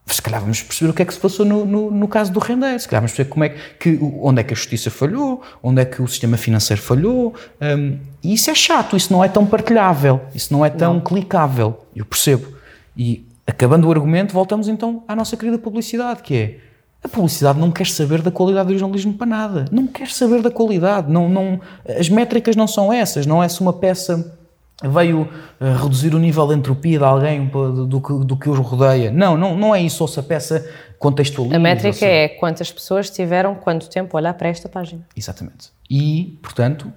se calhar vamos perceber o que é que se passou no, no, no caso do Rendeiro, se calhar vamos perceber como é que, onde é que a justiça falhou, onde é que o sistema financeiro falhou, um, e isso é chato, isso não é tão partilhável, isso não é tão não. clicável, eu percebo. E acabando o argumento, voltamos então à nossa querida publicidade, que é, a publicidade não quer saber da qualidade do jornalismo para nada. Não quer saber da qualidade. Não, não, as métricas não são essas. Não é se uma peça veio reduzir o nível de entropia de alguém do que, do que os rodeia. Não, não, não é isso, ou se a peça contextualiza. A métrica seja, é quantas pessoas tiveram quanto tempo a olhar para esta página. Exatamente. E, portanto,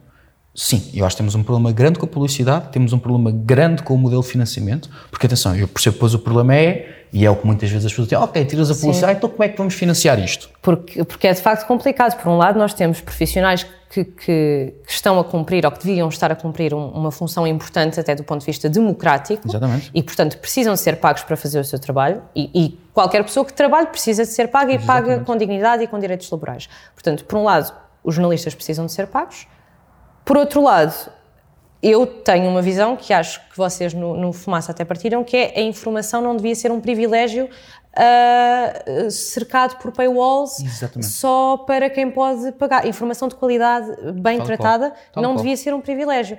sim, eu acho que temos um problema grande com a publicidade, temos um problema grande com o modelo de financiamento, porque, atenção, eu percebo, pois o problema é... E é o que muitas vezes as pessoas dizem, ok, tiras a publicidade, então como é que vamos financiar isto? Porque, porque é de facto complicado. Por um lado, nós temos profissionais que, que, que estão a cumprir, ou que deviam estar a cumprir um, uma função importante até do ponto de vista democrático. Exatamente. E, portanto, precisam ser pagos para fazer o seu trabalho e, e qualquer pessoa que trabalhe precisa de ser paga e Exatamente. Paga com dignidade e com direitos laborais. Portanto, por um lado, os jornalistas precisam de ser pagos. Por outro lado, eu tenho uma visão que acho que vocês no, no Fumaça até partiram, que é a informação não devia ser um privilégio uh, cercado por paywalls. Exatamente. Só para quem pode pagar. Informação de qualidade bem Tal tratada qual. Não qual. Devia ser um privilégio.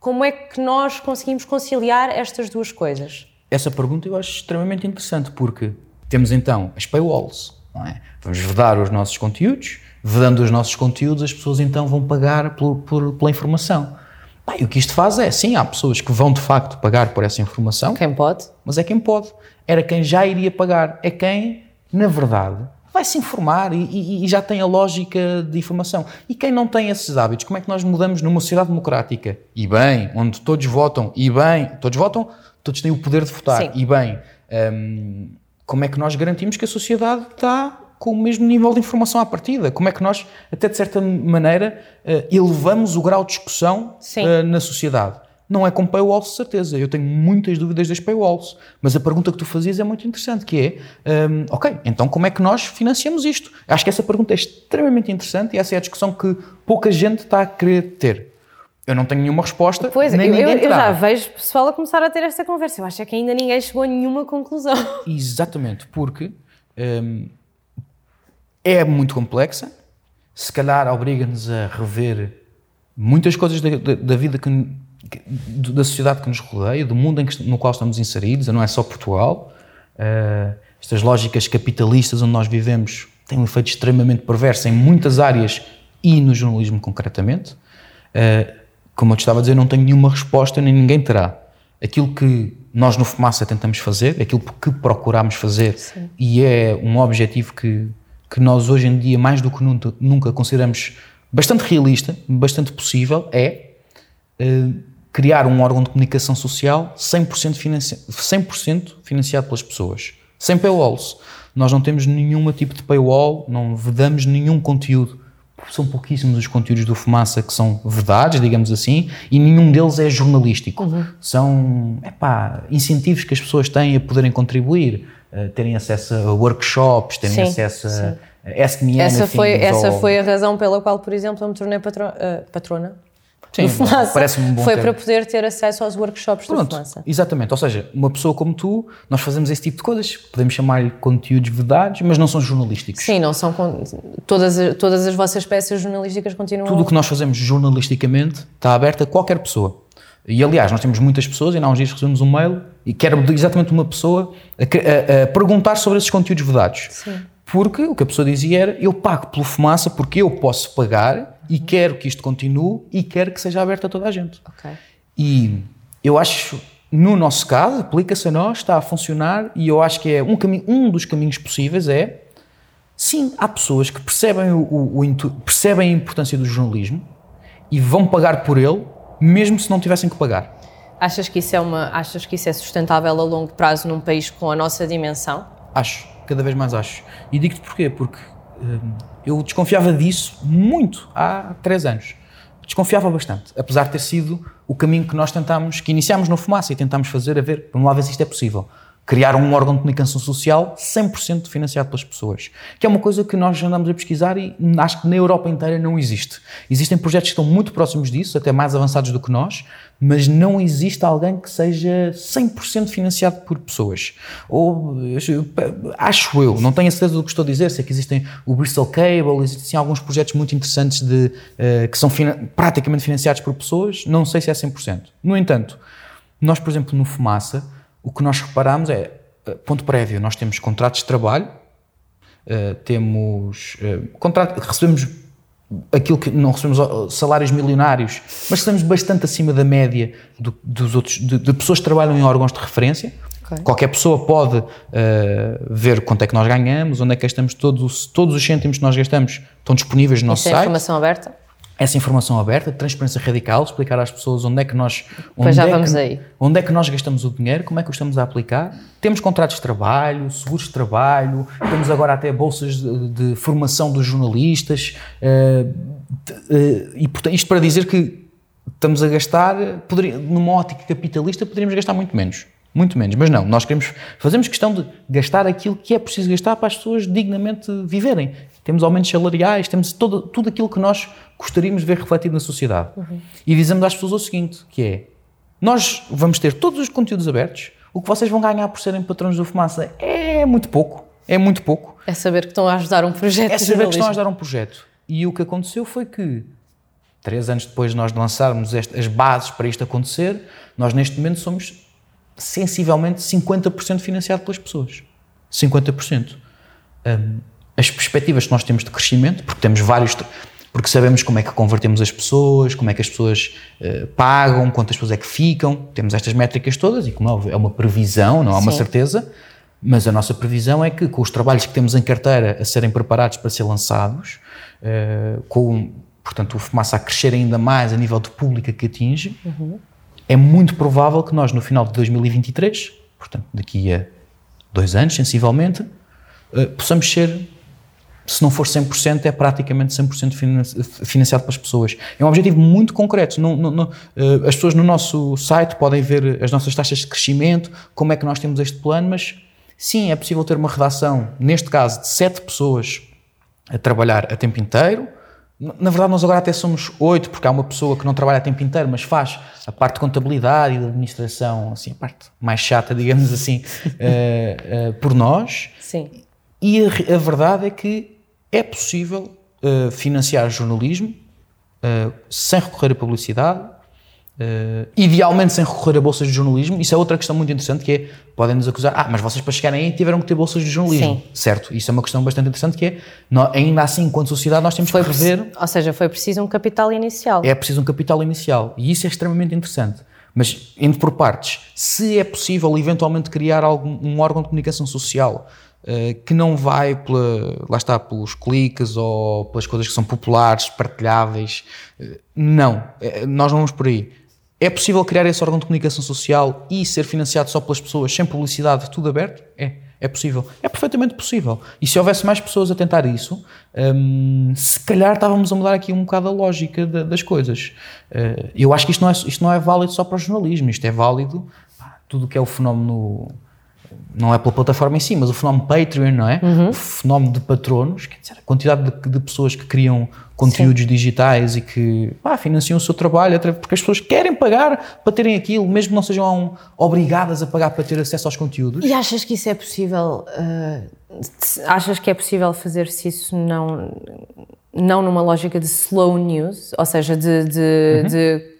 Como é que nós conseguimos conciliar estas duas coisas? Essa pergunta eu acho extremamente interessante, porque temos então as paywalls, não é? Vamos vedar os nossos conteúdos, vedando os nossos conteúdos as pessoas então vão pagar por, por, pela informação. Bem, o que isto faz é, sim, há pessoas que vão de facto pagar por essa informação. Quem pode? Mas é quem pode. Era quem já iria pagar. É quem, na verdade, vai se informar e, e, e já tem a lógica de informação. E quem não tem esses hábitos, como é que nós mudamos numa sociedade democrática? E bem, onde todos votam, e bem, todos votam, todos têm o poder de votar, sim. E bem, hum, como é que nós garantimos que a sociedade está... com o mesmo nível de informação à partida? Como é que nós, até de certa maneira, elevamos o grau de discussão Sim. na sociedade? Não é com paywalls, de certeza. Eu tenho muitas dúvidas das paywalls. Mas a pergunta que tu fazias é muito interessante, que é, um, ok, então como é que nós financiamos isto? Acho que essa pergunta é extremamente interessante e essa é a discussão que pouca gente está a querer ter. Eu não tenho nenhuma resposta, pois, nem eu, ninguém terá. Eu já vejo pessoal a começar a ter esta conversa. Eu acho é que ainda ninguém chegou a nenhuma conclusão. Exatamente, porque... Um, é muito complexa, se calhar obriga-nos a rever muitas coisas da, da, da vida, que, da sociedade que nos rodeia, do mundo em que, no qual estamos inseridos, não é só Portugal. Uh, estas lógicas capitalistas onde nós vivemos têm um efeito extremamente perverso em muitas áreas e no jornalismo concretamente. Uh, como eu te estava a dizer, não tenho nenhuma resposta, nem ninguém terá. Aquilo que nós no Fumaça tentamos fazer, aquilo que procurámos fazer, Sim. e é um objetivo que... que nós hoje em dia, mais do que nunca, nunca consideramos bastante realista, bastante possível, é uh, criar um órgão de comunicação social cem por cento, financi- cem por cento financiado pelas pessoas, sem paywalls. Nós não temos nenhum tipo de paywall, não vedamos nenhum conteúdo, são pouquíssimos os conteúdos do Fumaça que são vedados, digamos assim, e nenhum deles é jornalístico. Uhum. São epá, incentivos que as pessoas têm a poderem contribuir, Uh, terem acesso a workshops, terem sim, acesso a S M N. Essa, foi, essa ou... foi a razão pela qual, por exemplo, eu me tornei patro... uh, patrona sim, do Fumaça. Parece-me um bom foi termo. Para poder ter acesso aos workshops Pronto, do Fumaça. Exatamente, ou seja, uma pessoa como tu, nós fazemos esse tipo de coisas, podemos chamar-lhe conteúdos vedados, mas não são jornalísticos. Sim, não são... Con... Todas, todas as vossas peças jornalísticas continuam... Tudo o que nós fazemos jornalisticamente está aberto a qualquer pessoa. E, aliás, nós temos muitas pessoas, ainda há uns dias recebemos um mail e quero exatamente uma pessoa a, a, a perguntar sobre esses conteúdos vedados. Sim. Porque o que a pessoa dizia era, eu pago pelo Fumaça porque eu posso pagar e uhum. quero que isto continue e quero que seja aberto a toda a gente. Okay. E eu acho, no nosso caso, aplica-se a nós, está a funcionar e eu acho que é um, caminho, um dos caminhos possíveis é, sim, há pessoas que percebem, o, o, o, percebem a importância do jornalismo e vão pagar por ele mesmo se não tivessem que pagar. Achas que isso é uma, achas que isso é sustentável a longo prazo num país com a nossa dimensão? Acho, cada vez mais acho. E digo-te porquê, porque hum, eu desconfiava disso muito há três anos. Desconfiava bastante, apesar de ter sido o caminho que nós tentámos, que iniciámos no Fumaça e tentámos fazer, a ver, vamos lá ver se isto é possível. Criar um órgão de comunicação social cem por cento financiado pelas pessoas, que é uma coisa que nós andamos a pesquisar e acho que na Europa inteira não existe. Existem projetos que estão muito próximos disso, até mais avançados do que nós, mas não existe alguém que seja cem por cento financiado por pessoas. Ou, acho eu, não tenho a certeza do que estou a dizer, sei que existem o Bristol Cable, existem alguns projetos muito interessantes de, uh, que são finan- praticamente financiados por pessoas, não sei se é cem por cento. No entanto, nós, por exemplo, no Fumaça, o que nós reparámos é, ponto prévio, nós temos contratos de trabalho, temos, contrato, recebemos aquilo que não recebemos salários milionários, mas estamos bastante acima da média do, dos outros, de, de pessoas que trabalham em órgãos de referência. Okay. Qualquer pessoa pode uh, ver quanto é que nós ganhamos, onde é que gastamos todos, todos os cêntimos que nós gastamos estão disponíveis no nosso site. Essa informação aberta? Essa informação aberta, transparência radical, explicar às pessoas onde é que nós onde já é vamos que, aí. Onde é que nós gastamos o dinheiro, como é que o estamos a aplicar. Temos contratos de trabalho, seguros de trabalho, temos agora até bolsas de, de formação dos jornalistas, uh, de, uh, e portanto, isto para dizer que estamos a gastar, poderia, numa ótica capitalista poderíamos gastar muito menos. Muito menos, mas não, nós queremos, fazemos questão de gastar aquilo que é preciso gastar para as pessoas dignamente viverem. Temos aumentos salariais, temos todo, tudo aquilo que nós gostaríamos de ver refletido na sociedade. Uhum. E dizemos às pessoas o seguinte, que é, nós vamos ter todos os conteúdos abertos, o que vocês vão ganhar por serem patronos do Fumaça é muito pouco, é muito pouco. É saber que estão a ajudar um projeto. É saber que estão a ajudar um projeto. E o que aconteceu foi que, três anos depois de nós lançarmos este, as bases para isto acontecer, nós neste momento somos sensivelmente cinquenta por cento financiado pelas pessoas. cinquenta por cento. Um, as perspectivas que nós temos de crescimento, porque temos vários... Porque sabemos como é que convertemos as pessoas, como é que as pessoas uh, pagam, quantas pessoas é que ficam, temos estas métricas todas e, como é, é uma previsão, não há uma certeza, mas a nossa previsão é que com os trabalhos que temos em carteira a serem preparados para ser lançados, uh, com, portanto, o Fumaça a crescer ainda mais a nível de público que atinge, uhum. É muito provável que nós, no final de dois mil e vinte e três, portanto, daqui a dois anos, sensivelmente, uh, possamos ser, se não for cem por cento, é praticamente cem por cento financiado pelas pessoas. É um objetivo muito concreto. Não, não, não, uh, as pessoas no nosso site podem ver as nossas taxas de crescimento, como é que nós temos este plano, mas sim, é possível ter uma redação, neste caso, de sete pessoas a trabalhar a tempo inteiro. Na verdade, nós agora até somos oito, porque há uma pessoa que não trabalha a tempo inteiro, mas faz a parte de contabilidade e da administração, assim, a parte mais chata, digamos assim, uh, uh, por nós. Sim. E a, a verdade é que é possível uh, financiar jornalismo uh, sem recorrer à publicidade, uh, idealmente sem recorrer a bolsas de jornalismo. Isso é outra questão muito interessante, que é, podem-nos acusar, ah, mas vocês para chegarem aí tiveram que ter bolsas de jornalismo. Sim. Certo, isso é uma questão bastante interessante, que é, nós, ainda assim, enquanto sociedade, nós temos foi que rever... Ou seja, foi preciso um capital inicial. É preciso um capital inicial, e isso é extremamente interessante. Mas, indo por partes, se é possível eventualmente criar algum, um órgão de comunicação social uh, que não vai, pela, lá está, pelos cliques ou pelas coisas que são populares, partilháveis, uh, não, é, nós não vamos por aí. É possível criar esse órgão de comunicação social e ser financiado só pelas pessoas, sem publicidade, tudo aberto? É, é possível. É perfeitamente possível. E se houvesse mais pessoas a tentar isso, hum, se calhar estávamos a mudar aqui um bocado a lógica de, das coisas. Uh, eu acho que isto não, é, isto não é válido só para o jornalismo, isto é válido para tudo o que é o fenómeno, não é pela plataforma em si, mas o fenómeno Patreon, não é? Uhum. O fenómeno de patronos, quer dizer, a quantidade de, de pessoas que criam conteúdos Sim. digitais e que pá, financiam o seu trabalho, porque as pessoas querem pagar para terem aquilo, mesmo que não sejam obrigadas a pagar para ter acesso aos conteúdos. E achas que isso é possível, uh, achas que é possível fazer-se isso não, não numa lógica de slow news, ou seja, de... de, uhum. de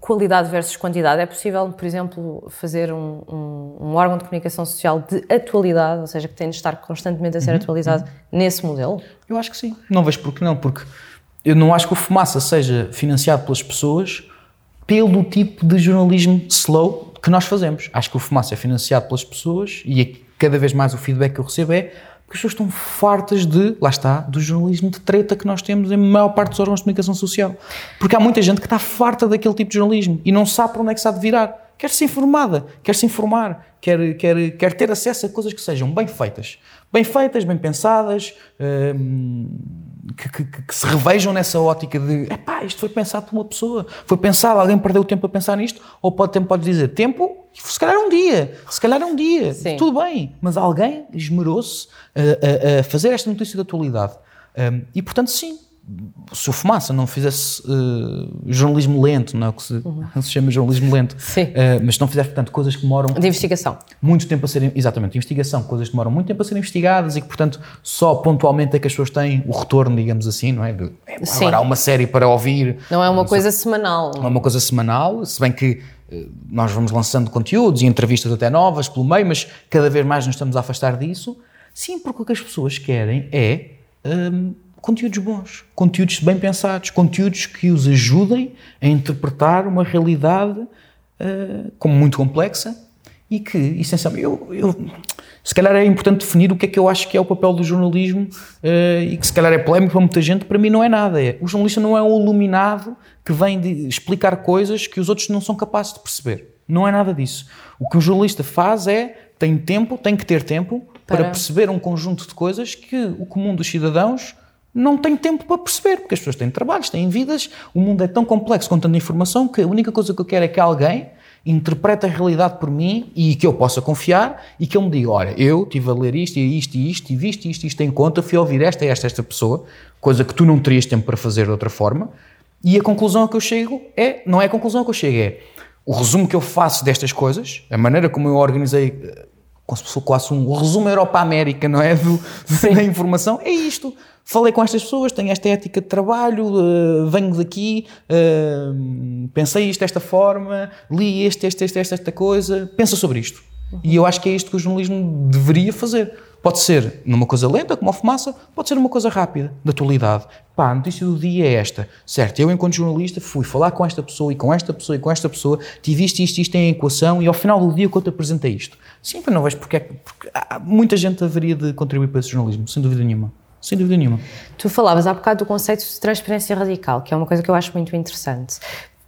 qualidade versus quantidade? É possível, por exemplo, fazer um, um, um órgão de comunicação social de atualidade, ou seja, que tem de estar constantemente a ser uhum, atualizado uhum. nesse modelo? Eu acho que sim. Não vejo porque não, porque eu não acho que o Fumaça seja financiado pelas pessoas pelo tipo de jornalismo slow que nós fazemos. Acho que o Fumaça é financiado pelas pessoas e cada vez mais o feedback que eu recebo é que as pessoas estão fartas de, lá está, do jornalismo de treta que nós temos em maior parte dos órgãos de comunicação social. Porque há muita gente que está farta daquele tipo de jornalismo e não sabe para onde é que se há de virar. Quer ser informada, quer se informar, quer, quer, quer ter acesso a coisas que sejam bem feitas. Bem feitas, bem pensadas, hum, que, que, que se revejam nessa ótica de epá, isto foi pensado por uma pessoa, foi pensado, alguém perdeu tempo a pensar nisto, ou pode, pode dizer tempo... Se calhar um dia, se calhar um dia, Sim. tudo bem, mas alguém esmerou-se a, a, a fazer esta notícia de atualidade. Um, e, portanto, sim, se o Fumaça não fizesse uh, jornalismo lento, não é o que se, uhum. se chama jornalismo lento, uh, mas se não fizesse, portanto, coisas que demoram... De investigação. Muito tempo a serem... Exatamente, de investigação, coisas que demoram muito tempo a serem investigadas e que, portanto, só pontualmente é que as pessoas têm o retorno, digamos assim, não é? De, é agora há uma série para ouvir... Não é uma não coisa sei, semanal. Não é uma coisa semanal, se bem que... nós vamos lançando conteúdos e entrevistas até novas pelo meio, mas cada vez mais nos estamos a afastar disso. Sim, porque o que as pessoas querem é um, conteúdos bons, conteúdos bem pensados, conteúdos que os ajudem a interpretar uma realidade uh, como muito complexa e que, essencialmente, eu, eu, se calhar é importante definir o que é que eu acho que é o papel do jornalismo uh, e que se calhar é polémico para muita gente, para mim não é nada. É, o jornalista não é um iluminado que vem de explicar coisas que os outros não são capazes de perceber. Não é nada disso. O que o jornalista faz é, tem tempo, tem que ter tempo para, para perceber um conjunto de coisas que o comum dos cidadãos não tem tempo para perceber, porque as pessoas têm trabalhos, têm vidas, o mundo é tão complexo com tanta informação que a única coisa que eu quero é que alguém interprete a realidade por mim e que eu possa confiar e que ele me diga, olha, eu estive a ler isto e isto e isto e isto e isto, isto em conta, fui a ouvir esta e esta, esta pessoa, coisa que tu não terias tempo para fazer de outra forma, e a conclusão a que eu chego é, não é a conclusão a que eu chego, é o resumo que eu faço destas coisas, a maneira como eu organizei, como se fosse quase um resumo Europa-América, não é? Do, da informação, é isto. Falei com estas pessoas, tenho esta ética de trabalho, uh, venho daqui, uh, pensei isto desta forma, li este, este, este, esta, esta coisa, pensa sobre isto. Uhum. E eu acho que é isto que o jornalismo deveria fazer. Pode ser numa coisa lenta, como a Fumaça, pode ser uma coisa rápida, da atualidade. Pá, a notícia do dia é esta. Certo, eu enquanto jornalista fui falar com esta pessoa e com esta pessoa e com esta pessoa, tive isto, isto, isto em equação e ao final do dia o que eu te apresento é isto. Sim, mas não vejo porque, porque há, muita gente haveria de contribuir para esse jornalismo, sem dúvida nenhuma. Sem dúvida nenhuma. Tu falavas há bocado do conceito de transparência radical, que é uma coisa que eu acho muito interessante.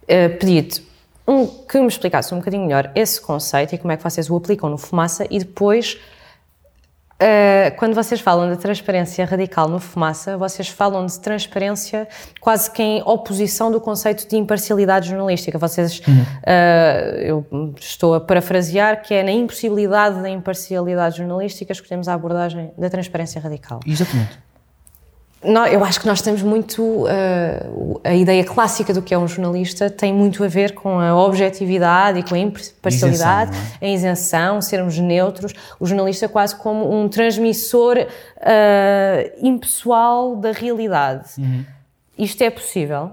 Uh, Pedi-te um, que me explicasse um bocadinho melhor esse conceito e como é que vocês o aplicam no Fumaça e depois... Uh, quando vocês falam de transparência radical no Fumaça, vocês falam de transparência quase que em oposição do conceito de imparcialidade jornalística. Vocês, uhum. uh, eu estou a parafrasear, que é na impossibilidade da imparcialidade jornalística escolhemos a abordagem da transparência radical. Exatamente. Não, eu acho que nós temos muito... Uh, a ideia clássica do que é um jornalista tem muito a ver com a objetividade e com a imparcialidade, isenção, a isenção, sermos neutros. O jornalista é quase como um transmissor uh, impessoal da realidade. Uhum. Isto é possível?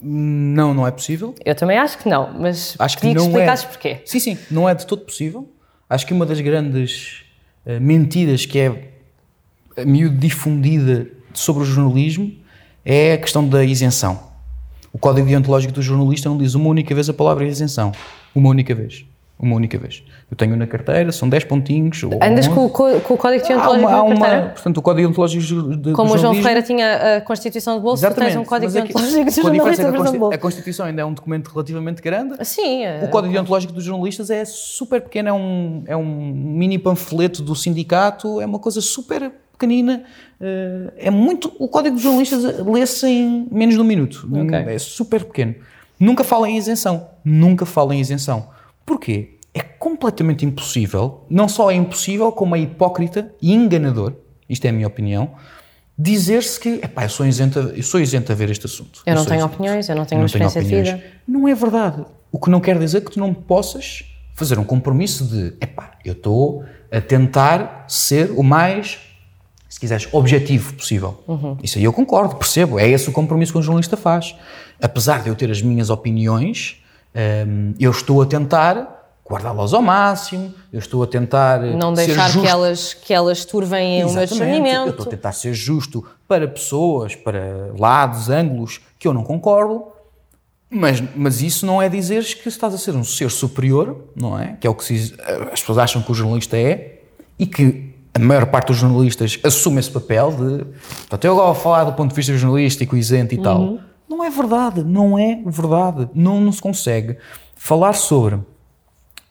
Não, não é possível. Eu também acho que não, mas acho que, que explicares é... porquê. Sim, sim, não é de todo possível. Acho que uma das grandes uh, mentiras que é a miúdo difundida sobre o jornalismo é a questão da isenção. O código deontológico do jornalista não diz uma única vez a palavra isenção. Uma única vez. Uma única vez. Eu tenho na carteira, são dez pontinhos. Andas com, com, com o código deontológico na carteira? Uma, portanto, o código deontológico do jornalismo... Como o João Ferreira tinha a Constituição de Bolso, exatamente, tu tens um código deontológico do jornalista. A, a Constituição ainda é um documento relativamente grande. Sim. É, o código é, deontológico dos jornalistas é super pequeno, é um, é um mini panfleto do sindicato, é uma coisa super... pequenina, é muito... O código dos jornalistas lê-se em menos de um minuto. Okay. É super pequeno. Nunca fala em isenção. Nunca fala em isenção. Porquê? É completamente impossível, não só é impossível, como é hipócrita e enganador, isto é a minha opinião, dizer-se que, epá, eu sou isento, eu sou isento a ver este assunto. Eu não eu tenho isento. opiniões, eu não tenho eu uma não experiência tenho de vida. Não é verdade. O que não quer dizer que tu não possas fazer um compromisso de, epá, eu estou a tentar ser o mais... se quiseres, objetivo possível. Uhum. Isso aí eu concordo, percebo. É esse o compromisso que um jornalista faz. Apesar de eu ter as minhas opiniões, um, eu estou a tentar guardá-las ao máximo, eu estou a tentar não ser deixar justo. que elas, que elas turvem o meu discernimento. Eu estou a tentar ser justo para pessoas, para lados, ângulos que eu não concordo, mas, mas isso não é dizeres que estás a ser um ser superior, não é? Que é o que se, as pessoas acham que o jornalista é e que a maior parte dos jornalistas assume esse papel de... Portanto, eu agora vou falar do ponto de vista jornalístico, isento e tal. Uhum. Não é verdade, não é verdade. Não, não se consegue falar sobre...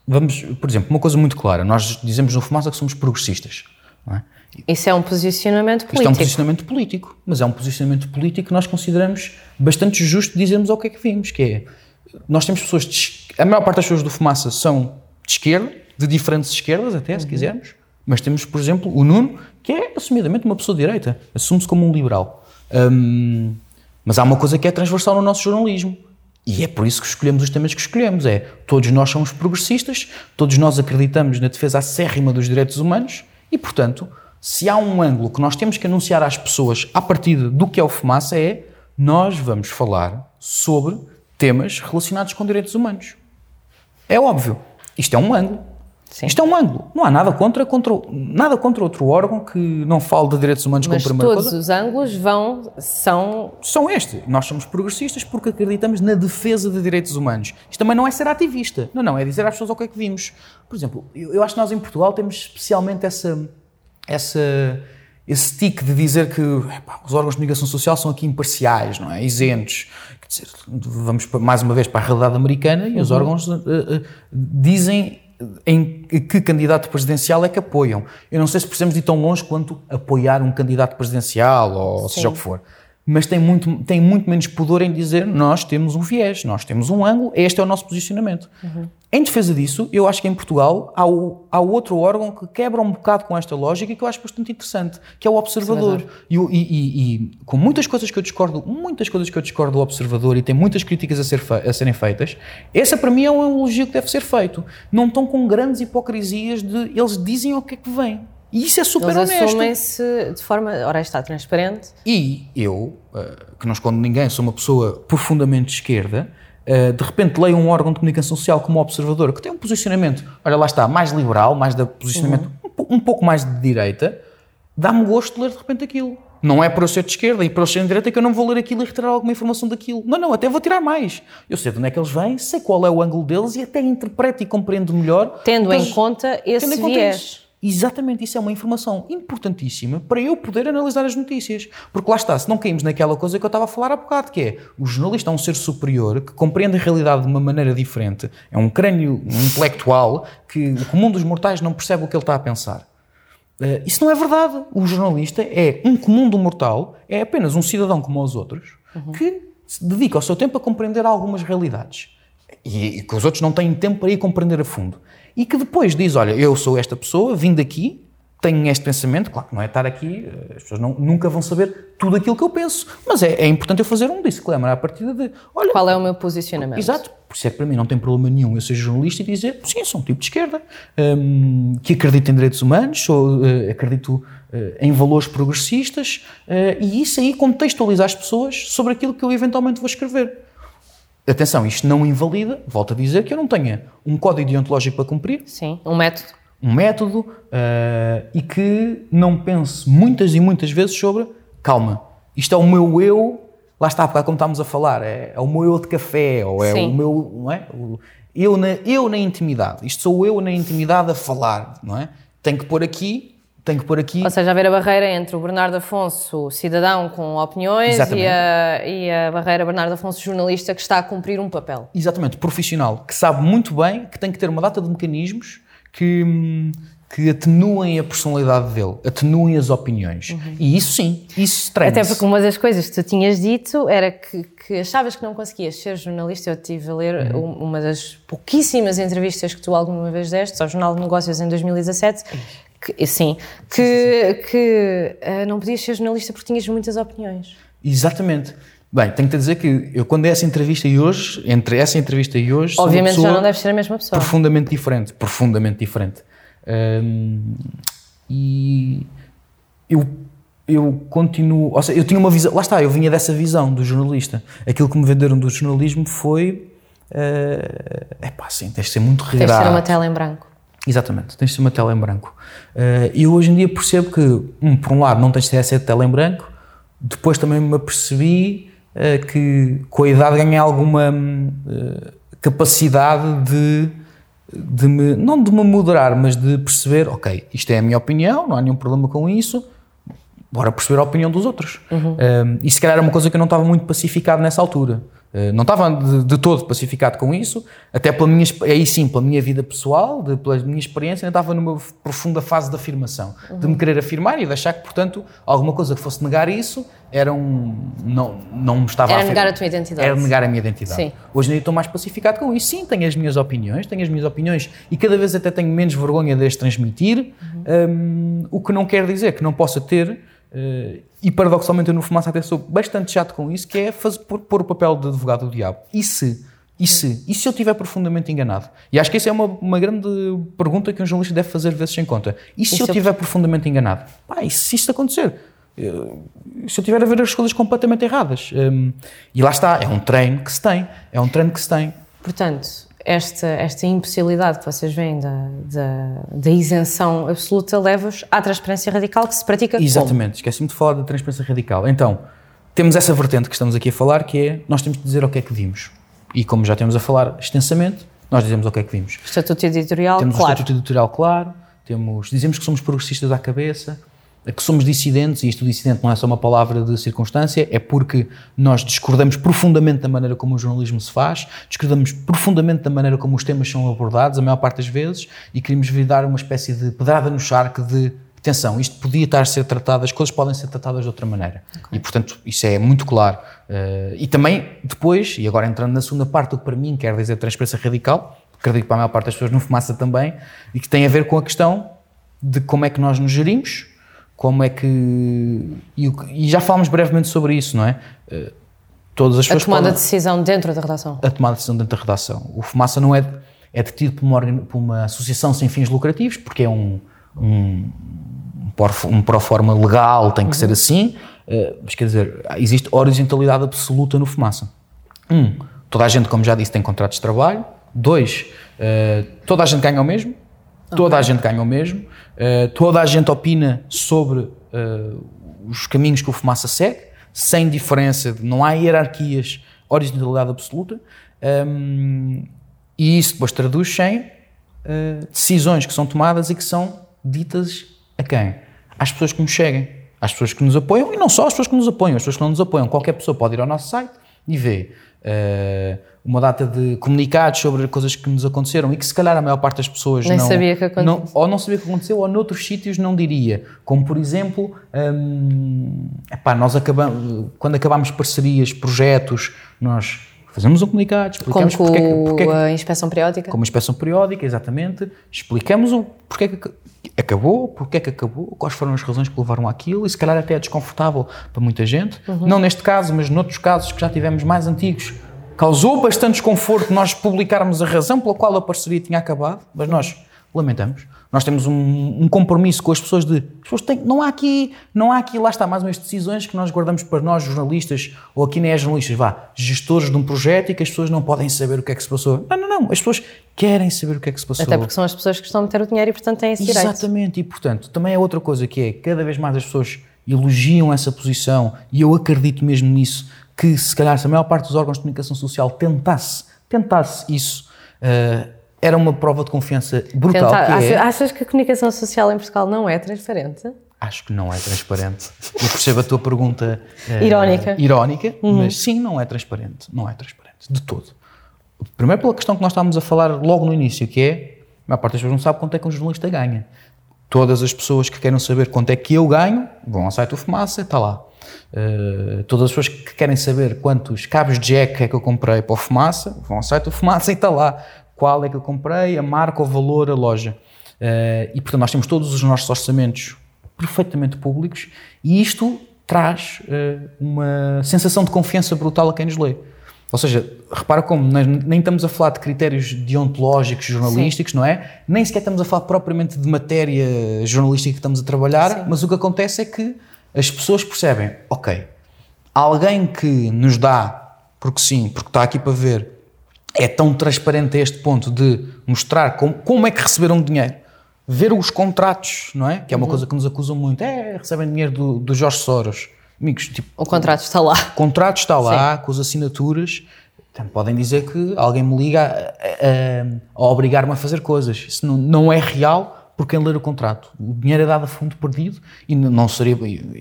Vamos, por exemplo, uma coisa muito clara. Nós dizemos no Fumaça que somos progressistas. Não é? Isso é um posicionamento político. Isto é um posicionamento político. Mas é um posicionamento político que nós consideramos bastante justo dizermos ao que é que vimos, que é... Nós temos pessoas... De, a maior parte das pessoas do Fumaça são de esquerda, de diferentes esquerdas até, uhum. se quisermos. Mas temos, por exemplo, o Nuno, que é assumidamente uma pessoa de direita, assume-se como um liberal. Um, mas há uma coisa que é transversal no nosso jornalismo, e é por isso que escolhemos os temas que escolhemos, é todos nós somos progressistas, todos nós acreditamos na defesa acérrima dos direitos humanos, e, portanto, se há um ângulo que nós temos que anunciar às pessoas à partida do que é o Fumaça é, nós vamos falar sobre temas relacionados com direitos humanos. É óbvio, isto é um ângulo. Sim. Isto é um ângulo. Não há nada contra, contra, nada contra outro órgão que não fale de direitos humanos mas como primeira coisa. Mas todos os ângulos vão, são... São este. Nós somos progressistas porque acreditamos na defesa de direitos humanos. Isto também não é ser ativista. Não, não. É dizer às pessoas o que é que vimos. Por exemplo, eu, eu acho que nós em Portugal temos especialmente essa... essa esse tique de dizer que epá, os órgãos de comunicação social são aqui imparciais, não é? Isentos. Quer dizer, vamos mais uma vez para a realidade americana e uhum. os órgãos uh, uh, dizem... em que candidato presidencial é que apoiam. Eu não sei se precisamos ir tão longe quanto apoiar um candidato presidencial ou seja o que for, mas tem muito, tem muito menos pudor em dizer nós temos um viés, nós temos um ângulo, este é o nosso posicionamento. Uhum. Em defesa disso, eu acho que em Portugal há, o, há outro órgão que quebra um bocado com esta lógica e que eu acho bastante interessante, que é o Observador. E, e, e, e com muitas coisas que eu discordo, muitas coisas que eu discordo do Observador e tem muitas críticas a, ser, a serem feitas, essa para mim é um elogio que deve ser feito. Não estão com grandes hipocrisias de eles dizem o que é que vem. E isso é super eles honesto. Eles assumem-se de forma, ora está, transparente. E eu, que não escondo ninguém, sou uma pessoa profundamente de esquerda, Uh, de repente leio um órgão de comunicação social como o Observador, que tem um posicionamento, olha lá está, mais liberal, mais de posicionamento uhum. um, po- um pouco mais de direita, dá-me gosto de ler de repente aquilo. Não é para eu ser de esquerda e para eu ser de direita que eu não vou ler aquilo e retirar alguma informação daquilo. Não, não, até vou tirar mais. Eu sei de onde é que eles vêm, sei qual é o ângulo deles e até interpreto e compreendo melhor. Tendo em conta esse viés. Tendo em conta isso. Exatamente, isso é uma informação importantíssima para eu poder analisar as notícias. Porque lá está, se não caímos naquela coisa que eu estava a falar há bocado, que é o jornalista é um ser superior que compreende a realidade de uma maneira diferente, é um crânio um intelectual que o comum dos mortais não percebe o que ele está a pensar. Uh, isso não é verdade. O jornalista é um comum do mortal, é apenas um cidadão como os outros, uhum. que se dedica o seu tempo a compreender algumas realidades. E, e que os outros não têm tempo para ir compreender a fundo. E que depois diz, olha, eu sou esta pessoa, vim daqui, tenho este pensamento, claro que não é estar aqui, as pessoas não, nunca vão saber tudo aquilo que eu penso, mas é, é importante eu fazer um disclaimer à partida de... Olha, qual é o meu posicionamento? Exato, por isso é que para mim não tem problema nenhum eu ser jornalista e dizer, sim, sou um tipo de esquerda, um, que acredito em direitos humanos, sou, uh, acredito uh, em valores progressistas, uh, e isso aí contextualiza as pessoas sobre aquilo que eu eventualmente vou escrever. Atenção, isto não invalida, volto a dizer, que eu não tenha um código deontológico para cumprir. Sim, um método. Um método uh, e que não pense muitas e muitas vezes sobre, calma, isto é o meu eu, lá está, porque como estávamos a falar, é, é o meu eu de café, ou é Sim. o meu, não é? O, eu, na, eu na intimidade, isto sou eu na intimidade a falar, não é? Tenho que pôr aqui... Tenho que pôr aqui... Ou seja, haver a barreira entre o Bernardo Afonso, cidadão com opiniões, e a, e a barreira Bernardo Afonso, jornalista, que está a cumprir um papel. Exatamente, profissional, que sabe muito bem que tem que ter uma data de mecanismos que, que atenuem a personalidade dele, atenuem as opiniões. Uhum. E isso sim, isso treina-se. Até porque uma das coisas que tu tinhas dito era que, que achavas que não conseguias ser jornalista. Eu estive a ler uhum. uma das pouquíssimas entrevistas que tu alguma vez deste ao Jornal de Negócios em dois mil e dezassete... Uhum. Que, sim, que, que uh, não podias ser jornalista porque tinhas muitas opiniões. Exatamente. Bem, tenho que te dizer que eu, quando é essa entrevista e hoje, entre essa entrevista e hoje, obviamente já não deve ser a mesma pessoa. Profundamente diferente, profundamente diferente. Um, e eu, eu continuo, ou seja, eu tinha uma visão, lá está, eu vinha dessa visão do jornalista. Aquilo que me venderam do jornalismo foi, é uh, pá, sim, tens de ser muito regrado. Tens de ser uma tela em branco. Exatamente, tens de ter uma tela em branco. Uh, eu hoje em dia percebo que, um, por um lado, não tens de ter essa tela em branco, depois também me apercebi uh, que com a idade ganhei alguma uh, capacidade de, de me, não de me moderar, mas de perceber, ok, isto é a minha opinião, não há nenhum problema com isso, bora perceber a opinião dos outros. Uhum. Uh, e se calhar era uma coisa que eu não estava muito pacificado nessa altura. Não estava de, de todo pacificado com isso, até pela minha, aí sim, pela minha vida pessoal, de, pela minha experiência, ainda estava numa profunda fase de afirmação, uhum. de me querer afirmar e de achar que, portanto, alguma coisa que fosse negar isso, era um... não, não me estava era a afirmar. Negar a tua identidade. Era negar a minha identidade. Sim. Hoje em dia estou mais pacificado com isso, sim, tenho as minhas opiniões, tenho as minhas opiniões e cada vez até tenho menos vergonha de as transmitir, uhum. um, o que não quer dizer que não possa ter... Uh, e paradoxalmente eu no Fumaça até sou bastante chato com isso, que é fazer, pôr, pôr o papel de advogado do diabo. E se? E se? E se eu estiver profundamente enganado? E acho que essa é uma, uma grande pergunta que um jornalista deve fazer vezes sem conta. E se e eu estiver eu... profundamente enganado? Pá, e se isto acontecer? Eu, se eu estiver a ver as coisas completamente erradas? Um, e lá está, é um treino que se tem. É um treino que se tem. Portanto, esta, esta impossibilidade que vocês veem da, da, da isenção absoluta leva-os à transparência radical que se pratica. Exatamente, como? Esqueci-me de falar da transparência radical. Então, temos essa vertente que estamos aqui a falar, que é, nós temos de dizer o que é que vimos. E como já temos a falar extensamente, nós dizemos o que é que vimos. Estatuto editorial, temos claro. Temos o estatuto editorial claro, temos, dizemos que somos progressistas à cabeça, que somos dissidentes, e isto do dissidente não é só uma palavra de circunstância, é porque nós discordamos profundamente da maneira como o jornalismo se faz, discordamos profundamente da maneira como os temas são abordados, a maior parte das vezes, e queremos vir dar uma espécie de pedrada no charco de, atenção, isto podia estar a ser tratado, as coisas podem ser tratadas de outra maneira. Okay. E, portanto, isso é muito claro. Uh, e também, depois, e agora entrando na segunda parte, o que para mim quer dizer transparência radical, acredito que para a maior parte das pessoas no Fumaça também, e que tem a ver com a questão de como é que nós nos gerimos, como é que... E, e já falámos brevemente sobre isso, não é? Uh, todas as pessoas A tomada podem, de decisão dentro da redação. A tomada de decisão dentro da redação. O Fumaça não é, é detido por uma, por uma associação sem fins lucrativos, porque é um, um, um pró-forma legal, tem que uhum. ser assim, uh, mas quer dizer, existe horizontalidade absoluta no Fumaça. Um, toda a gente, como já disse, tem contratos de trabalho. Dois, uh, toda a gente ganha o mesmo. Toda okay. a gente ganha o mesmo, uh, toda a gente opina sobre uh, os caminhos que o Fumaça segue, sem diferença, não há hierarquias, horizontalidade absoluta, um, e isso depois traduz-se em uh, decisões que são tomadas e que são ditas a quem? Às pessoas que nos seguem, às pessoas que nos apoiam, e não só às pessoas que nos apoiam, às pessoas que não nos apoiam. Qualquer pessoa pode ir ao nosso site e ver Uh, uma data de comunicados sobre coisas que nos aconteceram e que se calhar a maior parte das pessoas não, sabia que não, ou não sabia o que aconteceu ou noutros sítios não diria, como por exemplo um, epá, nós acabamos, quando acabámos parcerias, projetos, nós fazemos um comunicado, explicamos como porque, porque, porque, a inspeção periódica como a inspeção periódica, exatamente, explicamos o porque é que acabou, porque é que acabou, quais foram as razões que levaram àquilo, e se calhar até é desconfortável para muita gente, uhum. não neste caso, mas noutros casos que já tivemos mais antigos, causou bastante desconforto nós publicarmos a razão pela qual a parceria tinha acabado, mas nós lamentamos, nós temos um, um compromisso com as pessoas de, as pessoas têm, não há aqui, não há aqui, lá está mais umas decisões que nós guardamos para nós jornalistas, ou aqui nem é jornalistas, vá, gestores de um projeto e que as pessoas não podem saber o que é que se passou, não, não, não, as pessoas querem saber o que é que se passou. Até porque são as pessoas que estão a meter o dinheiro e portanto têm esse direito. Exatamente, e portanto, também é outra coisa que é, cada vez mais as pessoas elogiam essa posição, e eu acredito mesmo nisso, que se calhar se a maior parte dos órgãos de comunicação social tentasse, tentasse isso, uh, era uma prova de confiança brutal. Tentar, que achas, é... achas que a comunicação social em Portugal não é transparente? Acho que não é transparente. Eu percebo a tua pergunta uh, irónica, irónica uhum. mas sim, não é transparente. Não é transparente, de todo. Primeiro pela questão que nós estávamos a falar logo no início, que é, a maior parte das pessoas não sabe quanto é que um jornalista ganha. Todas as pessoas que querem saber quanto é que eu ganho, vão ao site do Fumaça, está lá. Uh, todas as pessoas que querem saber quantos cabos de jack é que eu comprei para o Fumaça, vão ao site do Fumaça e está lá qual é que eu comprei, a marca, o valor, a loja, uh, e portanto nós temos todos os nossos orçamentos perfeitamente públicos, e isto traz uh, uma sensação de confiança brutal a quem nos lê. Ou seja, repara como, nós nem estamos a falar de critérios deontológicos, jornalísticos, Sim. não é? Nem sequer estamos a falar propriamente de matéria jornalística que estamos a trabalhar, Sim. mas o que acontece é que as pessoas percebem, ok, alguém que nos dá, porque sim, porque está aqui para ver, é tão transparente a este ponto de mostrar como, como é que receberam dinheiro, ver os contratos, não é? Que é uma uhum. coisa que nos acusam muito, é, recebem dinheiro do, do Jorge Soros. Amigos, tipo... O contrato está lá. O contrato está lá, sim. com as assinaturas, então podem dizer que alguém me liga a, a, a obrigar-me a fazer coisas, isso não, não é real, por quem ler o contrato. O dinheiro é dado a fundo perdido e não seria,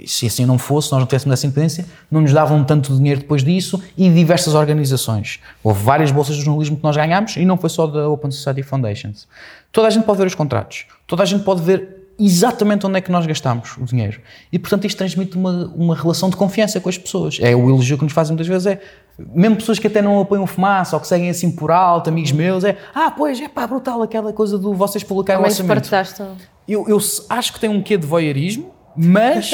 se assim não fosse, se nós não tivéssemos essa independência, não nos davam tanto dinheiro depois disso, e diversas organizações. Houve várias bolsas de jornalismo que nós ganhámos, e não foi só da Open Society Foundations. Toda a gente pode ver os contratos, toda a gente pode ver exatamente onde é que nós gastámos o dinheiro. E, portanto, isto transmite uma, uma relação de confiança com as pessoas. É o elogio que nos fazem muitas vezes, é mesmo pessoas que até não apoiam Fumaça ou que seguem assim por alto, amigos meus, é ah, pois, é pá, brutal aquela coisa do vocês publicarem o orçamento. Eu, eu acho que tem um quê de voyeurismo, mas,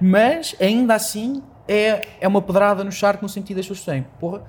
mas ainda assim é, é uma pedrada no charco no sentido das pessoas têm. Porra,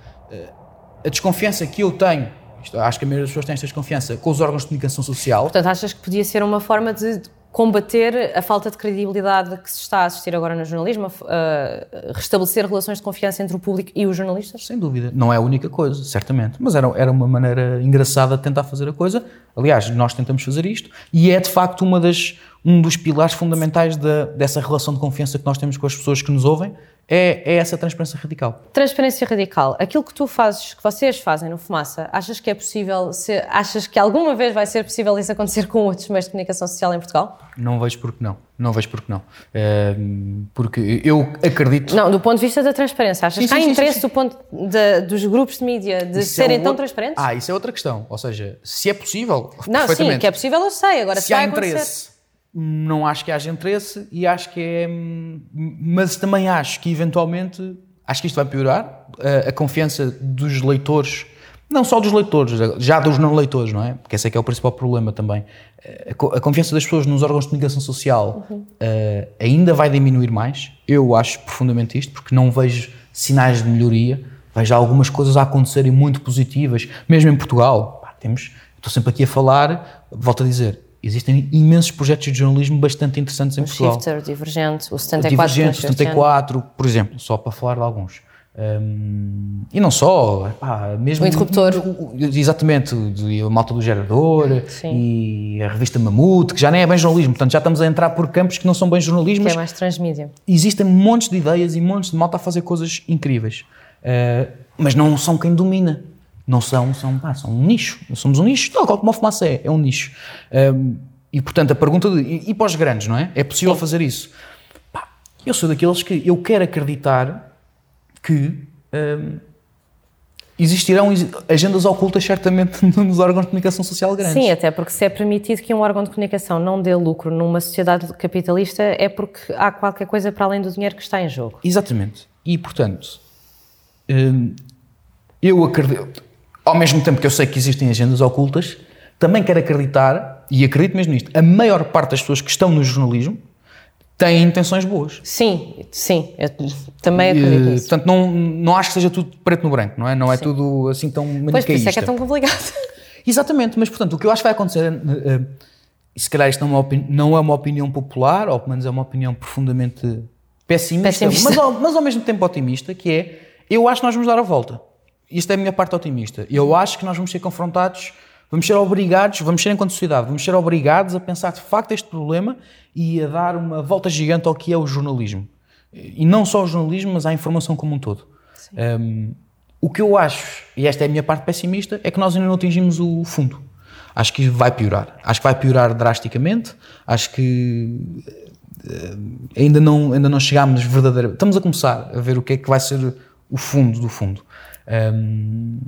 a desconfiança que eu tenho, isto, acho que a maioria das pessoas tem esta desconfiança, com os órgãos de comunicação social. Portanto, achas que podia ser uma forma de combater a falta de credibilidade que se está a assistir agora no jornalismo, a, a restabelecer relações de confiança entre o público e os jornalistas? Sem dúvida. Não é a única coisa, certamente. Mas era, era uma maneira engraçada de tentar fazer a coisa. Aliás, nós tentamos fazer isto e é, de facto, uma das, um dos pilares fundamentais da, dessa relação de confiança que nós temos com as pessoas que nos ouvem. É, é essa transparência radical. Transparência radical. Aquilo que tu fazes, que vocês fazem no Fumaça, achas que é possível, se, achas que alguma vez vai ser possível isso acontecer com outros meios de comunicação social em Portugal? Não vejo porque não. Não vejo porque não. É, porque eu acredito... Não, do ponto de vista da transparência. Achas sim, que há sim, interesse sim, sim. do ponto de, dos grupos de mídia de isso serem é um tão outro... transparentes? Ah, isso é outra questão. Ou seja, se é possível, não, perfeitamente. Sim, que é possível eu sei. Agora, se, se vai acontecer... Interesse. Não acho que haja interesse e acho que é... Mas também acho que, eventualmente, acho que isto vai piorar a, a confiança dos leitores, não só dos leitores, já dos não leitores, não é? Porque esse é que é o principal problema também. A, a confiança das pessoas nos órgãos de comunicação social uhum. uh, ainda vai diminuir mais. Eu acho profundamente isto, porque não vejo sinais de melhoria, vejo algumas coisas a acontecerem muito positivas, mesmo em Portugal. Pá, temos, estou sempre aqui a falar, volto a dizer, existem imensos projetos de jornalismo bastante interessantes em o Portugal. O Shifter, o Divergente, o setenta e quatro... Divergente, o setenta e quatro, por exemplo, só para falar de alguns. Um, e não só, pá, mesmo... O Interruptor. Exatamente, a malta do Gerador sim. e a revista Mamute, que já nem é bem jornalismo, portanto já estamos a entrar por campos que não são bem jornalismo. Que é mais transmídia. Existem montes de ideias e montes de malta a fazer coisas incríveis, uh, mas não são quem domina. Não são, são, pá, são um nicho. Nós somos um nicho, tal qual como a Fumaça é, é um nicho. Um, e, portanto, a pergunta de... E, e para os grandes, não é? É possível sim. fazer isso? Pá, eu sou daqueles que eu quero acreditar que um, existirão agendas ocultas, certamente, nos órgãos de comunicação social grandes. Sim, até porque se é permitido que um órgão de comunicação não dê lucro numa sociedade capitalista é porque há qualquer coisa para além do dinheiro que está em jogo. Exatamente. E, portanto, um, eu acredito... Ao mesmo tempo que eu sei que existem agendas ocultas, também quero acreditar, e acredito mesmo nisto, a maior parte das pessoas que estão no jornalismo têm intenções boas. Sim, sim, eu também acredito e, nisso. Portanto, não, não acho que seja tudo preto no branco, não é? Não sim. é tudo assim tão maniqueísta. Pois, por isso é que é tão complicado. Exatamente, mas portanto, o que eu acho que vai acontecer, e se calhar isto não é, uma opini- não é uma opinião popular, ou pelo menos é uma opinião profundamente pessimista, pessimista. Mas, ao, mas ao mesmo tempo otimista, que é, eu acho que nós vamos dar a volta. Isto é a minha parte otimista. Eu acho que nós vamos ser confrontados, vamos ser obrigados, vamos ser enquanto sociedade, vamos ser obrigados a pensar de facto este problema e a dar uma volta gigante ao que é o jornalismo. E não só o jornalismo, mas à informação como um todo. Um, o que eu acho, e esta é a minha parte pessimista, é que nós ainda não atingimos o fundo. Acho que vai piorar. Acho que vai piorar drasticamente. Acho que uh, ainda não, ainda não chegámos verdadeiramente. Estamos a começar a ver o que é que vai ser o fundo do fundo. Um,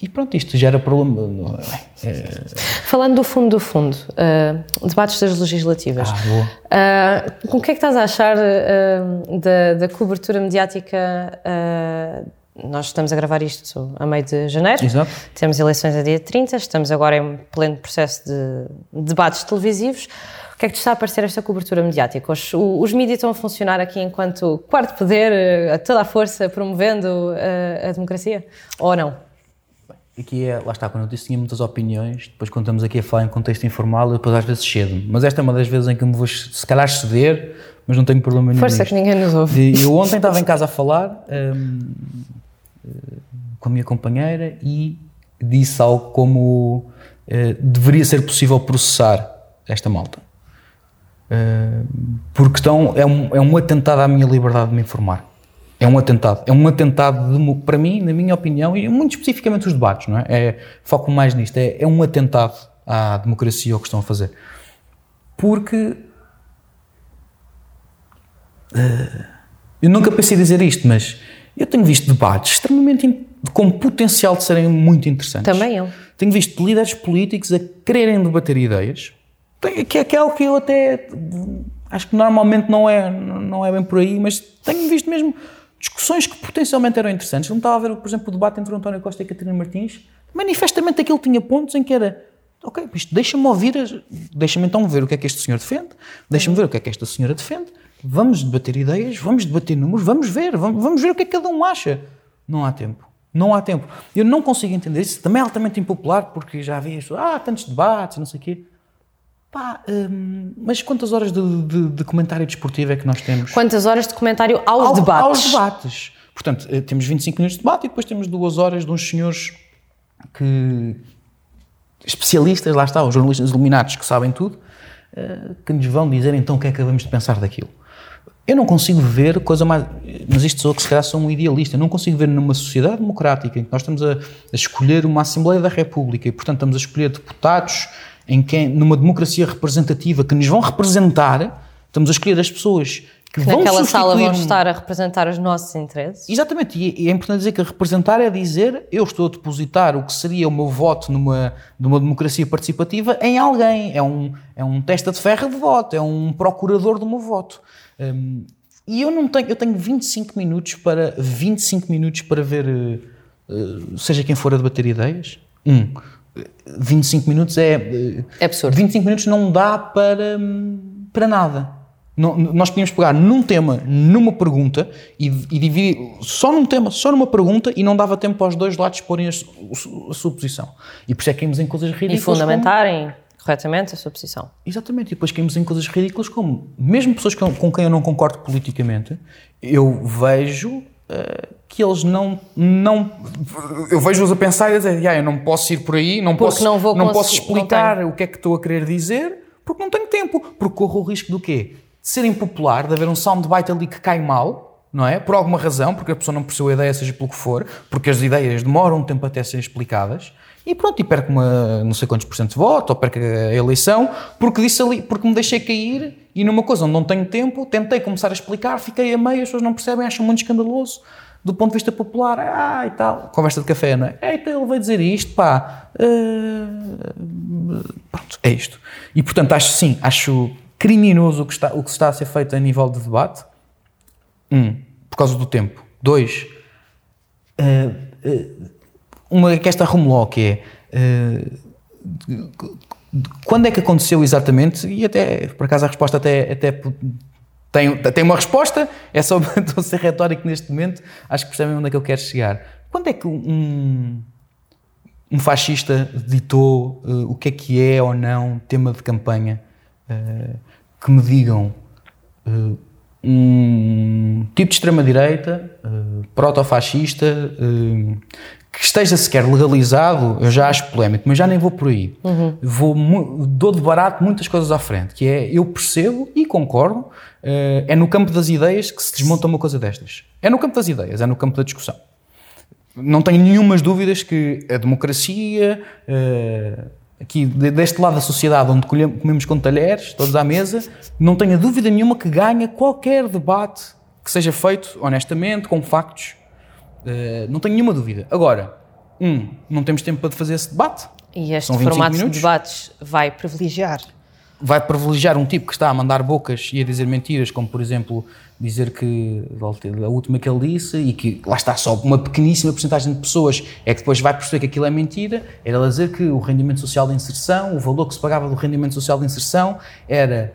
e pronto, isto gera problema é, é... Falando do fundo do fundo, uh, debates das legislativas ah, uh, o que é que estás a achar uh, da, da cobertura mediática? Uh, nós estamos a gravar isto a meio de janeiro. Exato. Temos eleições a dia trinta, estamos agora em pleno processo de debates televisivos. O que é que te está a parecer esta cobertura mediática? Os, os mídias estão a funcionar aqui enquanto quarto poder, a toda a força, promovendo a, a democracia? Ou não? Bem, aqui é, lá está, quando eu disse tinha muitas opiniões, depois quando estamos aqui a falar em contexto informal, eu depois às vezes cedo. Mas esta é uma das vezes em que eu me vou, se calhar, ceder, mas não tenho problema nenhum. Força, que ninguém nos ouve. E eu ontem estava em casa a falar hum, com a minha companheira e disse algo como hum, deveria ser possível processar esta malta. Porque estão, é, um, é um atentado à minha liberdade de me informar. É um atentado. É um atentado, de, para mim, na minha opinião, e muito especificamente os debates, não é? é foco mais nisto. É, é um atentado à democracia o que estão a fazer. Porque... Eu nunca pensei dizer isto, mas eu tenho visto debates extremamente com potencial de serem muito interessantes. Também eu. Tenho visto líderes políticos a quererem debater ideias... Que é algo que eu até acho que normalmente não é, não é bem por aí, mas tenho visto mesmo discussões que potencialmente eram interessantes. Não estava a ver, por exemplo, o debate entre o António Costa e a Catarina Martins. Manifestamente aquilo tinha pontos em que era ok, isto deixa-me ouvir, deixa-me então ver o que é que este senhor defende, deixa-me ver o que é que esta senhora defende, vamos debater ideias, vamos debater números, vamos ver, vamos, vamos ver o que é que cada um acha. Não há tempo. Não há tempo. Eu não consigo entender isso. Também é altamente impopular, porque já havia ah, tantos debates, não sei o quê. Pá, hum, mas quantas horas de, de, de comentário desportivo é que nós temos? Quantas horas de comentário aos Ao, debates? Aos debates. Portanto, temos vinte e cinco minutos de debate e depois temos duas horas de uns senhores que... especialistas, lá está, os jornalistas iluminados que sabem tudo, que nos vão dizer então o que é que acabamos de pensar daquilo. Eu não consigo ver coisa mais... Mas isto sou que se calhar sou um idealista. Não consigo ver numa sociedade democrática em que nós estamos a, a escolher uma Assembleia da República e, portanto, estamos a escolher deputados em quem, numa democracia representativa que nos vão representar, estamos a escolher as pessoas que, que vão naquela sala vão estar a representar os nossos interesses. Exatamente. E, e é importante dizer que representar é dizer eu estou a depositar o que seria o meu voto numa, numa democracia participativa em alguém. É um, é um testa de ferro de voto, é um procurador do meu voto. Um, e eu não tenho, eu tenho vinte e cinco minutos para vinte e cinco minutos para ver, uh, seja quem for a debater ideias. Um, vinte e cinco minutos é... Uh, é absurdo. vinte e cinco minutos não dá para, para nada. Não, nós podíamos pegar num tema, numa pergunta, e, e dividir só num tema, só numa pergunta, e não dava tempo aos dois lados exporem a, a, a sua posição. E por isso é que caímos em coisas ridículas. E fundamentarem como... corretamente a sua posição. Exatamente. E depois caímos em coisas ridículas como, mesmo pessoas com, com quem eu não concordo politicamente, eu vejo... Uh, que eles não, não... Eu vejo-os a pensar e a dizer, ah, eu não posso ir por aí, não, posso, não, vou não posso explicar não o que é que estou a querer dizer, porque não tenho tempo. Porque corro o risco do quê? De ser impopular, de haver um soundbite ali que cai mal, não é? Por alguma razão, porque a pessoa não percebeu a ideia, seja pelo que for, porque as ideias demoram um tempo até serem explicadas, e pronto, e perco uma, não sei quantos por cento de voto, ou perco a eleição, porque, disse ali, porque me deixei cair, e numa coisa onde não tenho tempo, tentei começar a explicar, fiquei a meio, as pessoas não percebem, acham muito escandaloso. Do ponto de vista popular, ah, e tal, conversa de café, não é? É, então ele veio dizer isto, pá, uh, pronto, é isto. E, portanto, acho, sim, acho criminoso o que está, o que está a ser feito a nível de debate, um, por causa do tempo, dois, uh, uh, uma que esta arrumuló, que é, uh, quando é que aconteceu exatamente, e até, por acaso, a resposta até... até Tem, tem uma resposta, é só estou a ser retórico neste momento, acho que percebem onde é que eu quero chegar. Quando é que um, um fascista ditou uh, o que é que é ou não tema de campanha? Uh, que me digam uh, um tipo de extrema-direita, uh, proto-fascista, uh, que esteja sequer legalizado, eu já acho polémico, mas já nem vou por aí. Uhum. Vou, dou de barato muitas coisas à frente, que é, eu percebo e concordo, é no campo das ideias que se desmonta uma coisa destas. É no campo das ideias, é no campo da discussão. Não tenho nenhumas dúvidas que a democracia, aqui deste lado da sociedade onde comemos com talheres, todos à mesa, não tenho dúvida nenhuma que ganha qualquer debate que seja feito honestamente, com factos. Uh, não tenho nenhuma dúvida. Agora, um, não temos tempo para fazer esse debate. E este formato de debates vai privilegiar. Vai privilegiar um tipo que está a mandar bocas e a dizer mentiras, como, por exemplo, dizer que a última que ele disse e que lá está só uma pequeníssima porcentagem de pessoas é que depois vai perceber que aquilo é mentira. Era dizer que o rendimento social de inserção, o valor que se pagava do rendimento social de inserção era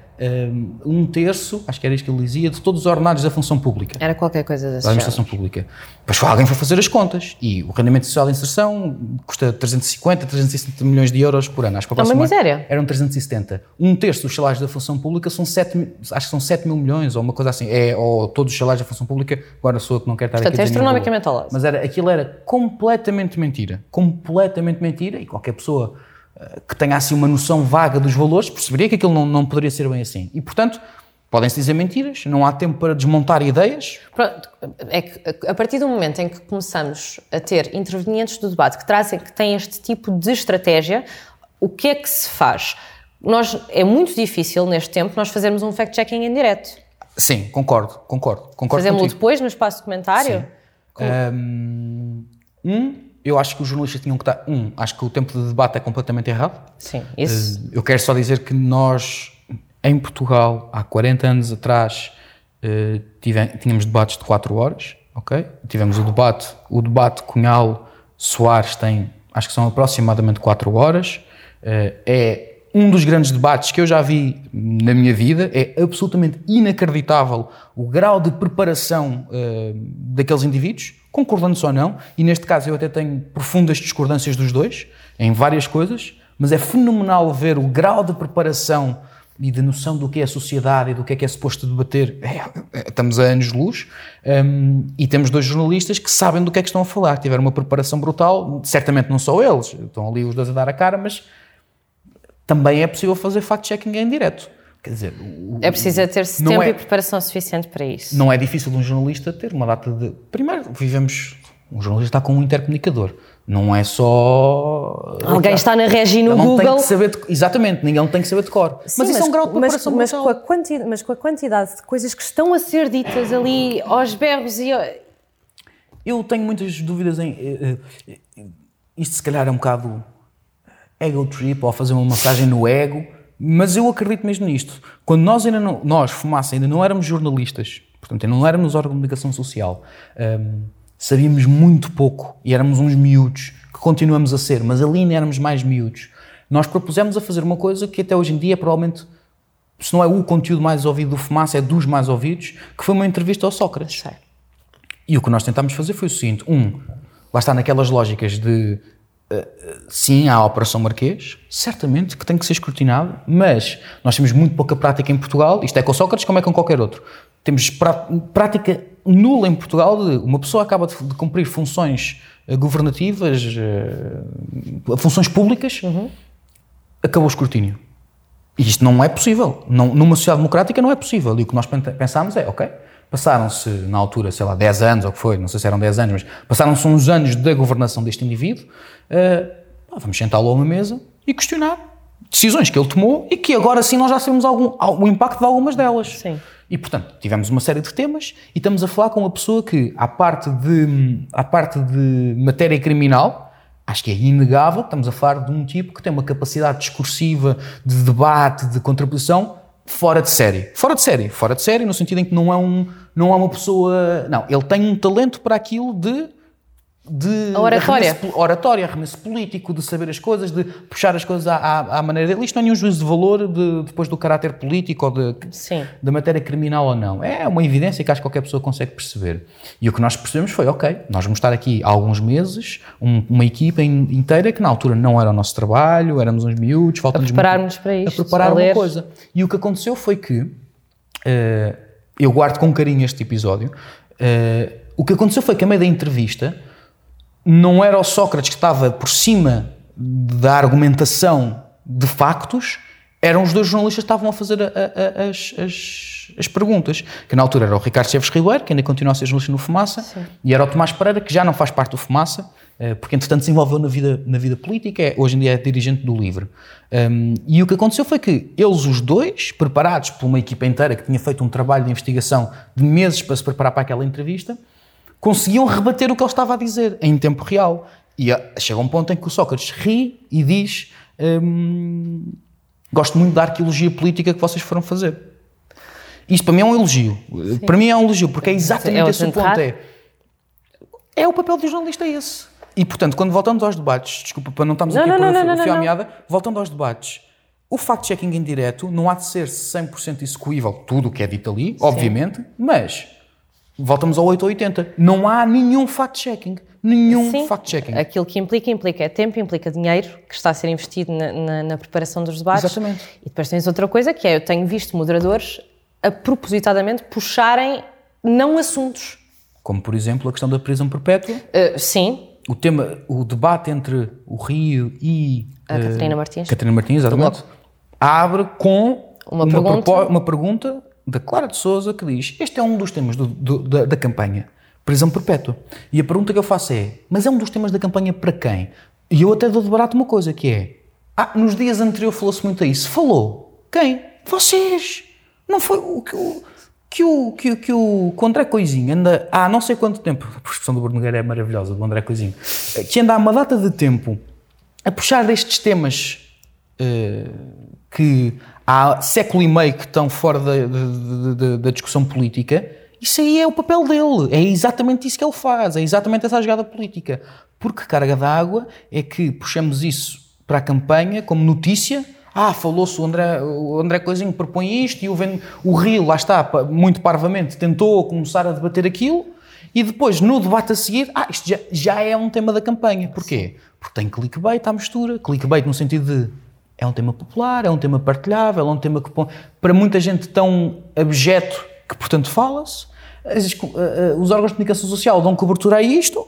um terço, acho que era isto que ele dizia, de todos os ordenados da função pública. Era qualquer coisa desse da administração género. Pública. Pois alguém foi fazer as contas e o rendimento social de inserção custa trezentos e cinquenta, trezentos e setenta milhões de euros por ano. Acho que é uma miséria. Eram trezentos e setenta. Um terço dos salários da função pública são sete, acho que são sete mil milhões ou uma coisa assim. É, ou todos os salários da função pública, agora sou eu que não quero estar portanto, aqui... Portanto, é astronomicamente ao lado. Mas era, aquilo era completamente mentira. Completamente mentira e qualquer pessoa que tenha assim uma noção vaga dos valores, perceberia que aquilo não, não poderia ser bem assim. E, portanto, podem-se dizer mentiras, não há tempo para desmontar ideias. Pronto, é que a partir do momento em que começamos a ter intervenientes do debate que trazem, que têm este tipo de estratégia, o que é que se faz? Nós, é muito difícil, neste tempo, nós fazermos um fact-checking em direto. Sim, concordo, concordo. concordo Fazemos-lo depois, no espaço de comentário? Sim. Um... um Eu acho que os jornalistas tinham que estar... Um, acho que o tempo de debate é completamente errado. Sim, isso. Eu quero só dizer que nós, em Portugal, há quarenta anos atrás, tivemos, tínhamos debates de quatro horas, ok? Tivemos o debate, o debate Cunhal-Soares tem, acho que são aproximadamente quatro horas. É um dos grandes debates que eu já vi na minha vida. É absolutamente inacreditável o grau de preparação daqueles indivíduos, concordando-se ou não, e neste caso eu até tenho profundas discordâncias dos dois, em várias coisas, mas é fenomenal ver o grau de preparação e de noção do que é a sociedade e do que é que é suposto debater. É, estamos a anos-luz um, e temos dois jornalistas que sabem do que é que estão a falar, que tiveram uma preparação brutal, certamente não só eles, estão ali os dois a dar a cara, mas também é possível fazer fact-checking em direto. Quer dizer, o, é preciso ter-se tempo é, e preparação suficiente para isso. Não é difícil um jornalista ter uma data de... Primeiro, vivemos... Um jornalista está com um intercomunicador. Não é só... Alguém está na regi no Google. Tem que saber de... Exatamente, ninguém tem que saber de cor. Sim, mas isso mas, é um grau de preparação. Mas, mas, com a quanti... mas com a quantidade de coisas que estão a ser ditas ali aos berros e... Eu tenho muitas dúvidas em... Isto se calhar é um bocado ego trip, ou fazer uma massagem no ego, mas eu acredito mesmo nisto. Quando nós, ainda não... nós Fumaça, ainda não éramos jornalistas, portanto, ainda não éramos órgão de comunicação social... Hum, sabíamos muito pouco e éramos uns miúdos, que continuamos a ser, mas ali não éramos mais miúdos. Nós propusemos a fazer uma coisa que até hoje em dia provavelmente, se não é o conteúdo mais ouvido do Fumaça, é dos mais ouvidos, que foi uma entrevista ao Sócrates. Sei. E o que nós tentámos fazer foi o seguinte, um, lá está naquelas lógicas de, uh, sim, há a Operação Marquês, certamente que tem que ser escrutinado, mas nós temos muito pouca prática em Portugal, isto é com o Sócrates como é com qualquer outro. Temos prática nula em Portugal de uma pessoa acaba de, de cumprir funções governativas, funções públicas, uhum. Acabou o escrutínio. E isto não é possível. Não, numa sociedade democrática não é possível. E o que nós pensámos é, ok, passaram-se na altura, sei lá, dez anos ou o que foi, não sei se eram dez anos, mas passaram-se uns anos da governação deste indivíduo, uh, vamos sentá-lo a uma mesa e questionar decisões que ele tomou e que agora sim nós já sabemos algum, o impacto de algumas delas. Sim. E, portanto, tivemos uma série de temas e estamos a falar com uma pessoa que, à parte de, à parte de matéria criminal, acho que é inegável, estamos a falar de um tipo que tem uma capacidade discursiva, de debate, de contraposição, fora de série. Fora de série. Fora de série, no sentido em que não é, um, não é uma pessoa... Não, ele tem um talento para aquilo de... de oratória. Arremesso, oratória, arremesso político, de saber as coisas, de puxar as coisas à, à, à maneira dele. Isto não é nenhum juízo de valor de, depois do caráter político ou de, da matéria criminal ou não. É uma evidência que acho que qualquer pessoa consegue perceber. E o que nós percebemos foi, ok, nós vamos estar aqui há alguns meses, um, uma equipa inteira que na altura não era o nosso trabalho, éramos uns miúdos, faltamos prepararmos muito, para isto, a preparar uma coisa. E o que aconteceu foi que, uh, eu guardo com carinho este episódio, uh, o que aconteceu foi que a meio da entrevista... Não era o Sócrates que estava por cima da argumentação de factos, eram os dois jornalistas que estavam a fazer a, a, a, as, as, as perguntas. Que na altura era o Ricardo Esteves Ribeiro, que ainda continua a ser jornalista no Fumaça, sim. E era o Tomás Pereira, que já não faz parte do Fumaça, porque entretanto se envolveu na vida, na vida política, é, hoje em dia é dirigente do Livre. Um, e o que aconteceu foi que eles os dois, preparados por uma equipa inteira que tinha feito um trabalho de investigação de meses para se preparar para aquela entrevista, conseguiam rebater o que ele estava a dizer em tempo real. E chega um ponto em que o Sócrates ri e diz hum, gosto muito da arqueologia política que vocês foram fazer. Isto para mim é um elogio. Sim. Para mim é um elogio, porque é exatamente é esse o ponto. É, é o papel do jornalista esse. E, portanto, quando voltamos aos debates, desculpa, para não estamos não, aqui não, a pôr o fio à meada, voltando aos debates, o fact-checking em direto não há de ser cem por cento execuível tudo o que é dito ali, sim, obviamente, mas... Voltamos ao oito ou oitenta. Não há nenhum fact-checking. Nenhum sim, fact-checking. Aquilo que implica, implica tempo, implica dinheiro, que está a ser investido na, na, na preparação dos debates. Exatamente. E depois tens outra coisa, que é, eu tenho visto moderadores a propositadamente puxarem não assuntos. Como, por exemplo, a questão da prisão perpétua. Uh, sim. O tema, o debate entre o Rio e... A uh, Catarina Martins. Catarina Martins, exatamente. Abre com uma, uma pergunta... Propo- uma pergunta da Clara de Sousa, que diz, este é um dos temas do, do, da, da campanha, prisão perpétua. E a pergunta que eu faço é, mas é um dos temas da campanha para quem? E eu até dou de barato uma coisa, que é, ah, nos dias anteriores falou-se muito a isso. Falou? Quem? Vocês! Não foi o que o, que o, que o, que o, que o André Coisinho anda há não sei quanto tempo, a expressão do Bruno Guerra é maravilhosa, do André Coisinho, que anda há uma data de tempo a puxar destes temas uh, que... há século e meio que estão fora da, da, da, da discussão política, isso aí é o papel dele, é exatamente isso que ele faz, é exatamente essa jogada política. Porque carga d'água é que puxamos isso para a campanha como notícia, ah, falou-se o André, o André Coisinho propõe isto e o, o Rio, lá está, muito parvamente, tentou começar a debater aquilo E depois, no debate a seguir, ah, isto já, já é um tema da campanha. Porquê? Porque tem clickbait à mistura. Clickbait no sentido de é um tema popular, é um tema partilhável, é um tema que põe... Para muita gente tão abjeto que, portanto, fala-se, os órgãos de comunicação social dão cobertura a isto,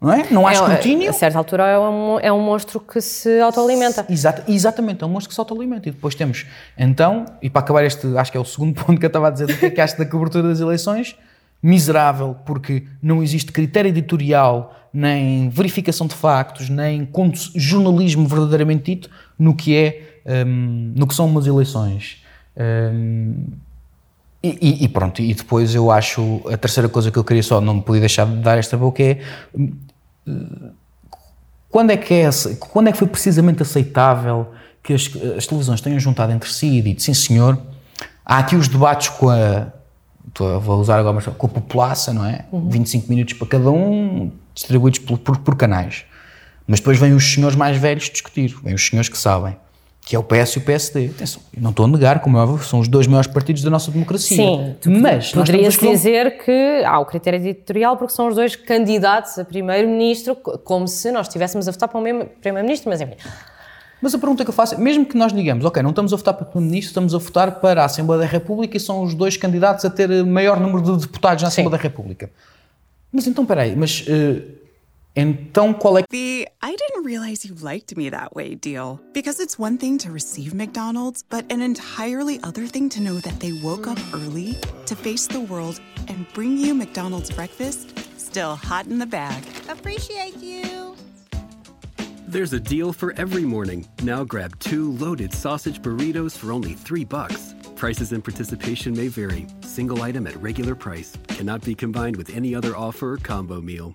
não é? Não há é, escrutínio. A certa altura é um, é um monstro que se autoalimenta. Exato, exatamente, é um monstro que se autoalimenta. E depois temos, então, e para acabar este, acho que é o segundo ponto que eu estava a dizer, do que é que acho da cobertura das eleições, miserável, porque não existe critério editorial, nem verificação de factos, nem jornalismo verdadeiramente dito no que, é, um, no que são umas eleições. Um, e, e pronto, e depois eu acho, a terceira coisa que eu queria só, não me podia deixar de dar esta boca é, quando é que, é, quando é que foi precisamente aceitável que as, as televisões tenham juntado entre si e dito, sim senhor, há aqui os debates com a... Estou, vou usar agora, mas com a populaça, não é? Uhum. vinte e cinco minutos para cada um, distribuídos por, por, por canais. Mas depois vêm os senhores mais velhos discutir, vêm os senhores que sabem, que é o P S e o P S D. Atenção, não estou a negar, como é óbvio, são os dois maiores partidos da nossa democracia. Sim, mas poderia-se com... dizer que há o critério editorial porque são os dois candidatos a primeiro-ministro, como se nós estivéssemos a votar para o mesmo primeiro-ministro, mas enfim... Mas a pergunta que eu faço é, mesmo que nós digamos, ok, não estamos a votar para o Primeiro-Ministro, estamos a votar para a Assembleia da República e são os dois candidatos a ter maior número de deputados na Assembleia Sim. da República. Mas então, peraí, mas uh, então qual é que... The I didn't realize you liked me that way deal. Because it's one thing to receive McDonald's, but an entirely other thing to know that they woke up early to face the world and bring you McDonald's breakfast still hot in the bag. Appreciate you. There's a deal for every morning. Now grab two loaded sausage burritos for only three bucks. Prices and participation may vary. Single item at regular price. Cannot be combined with any other offer or combo meal.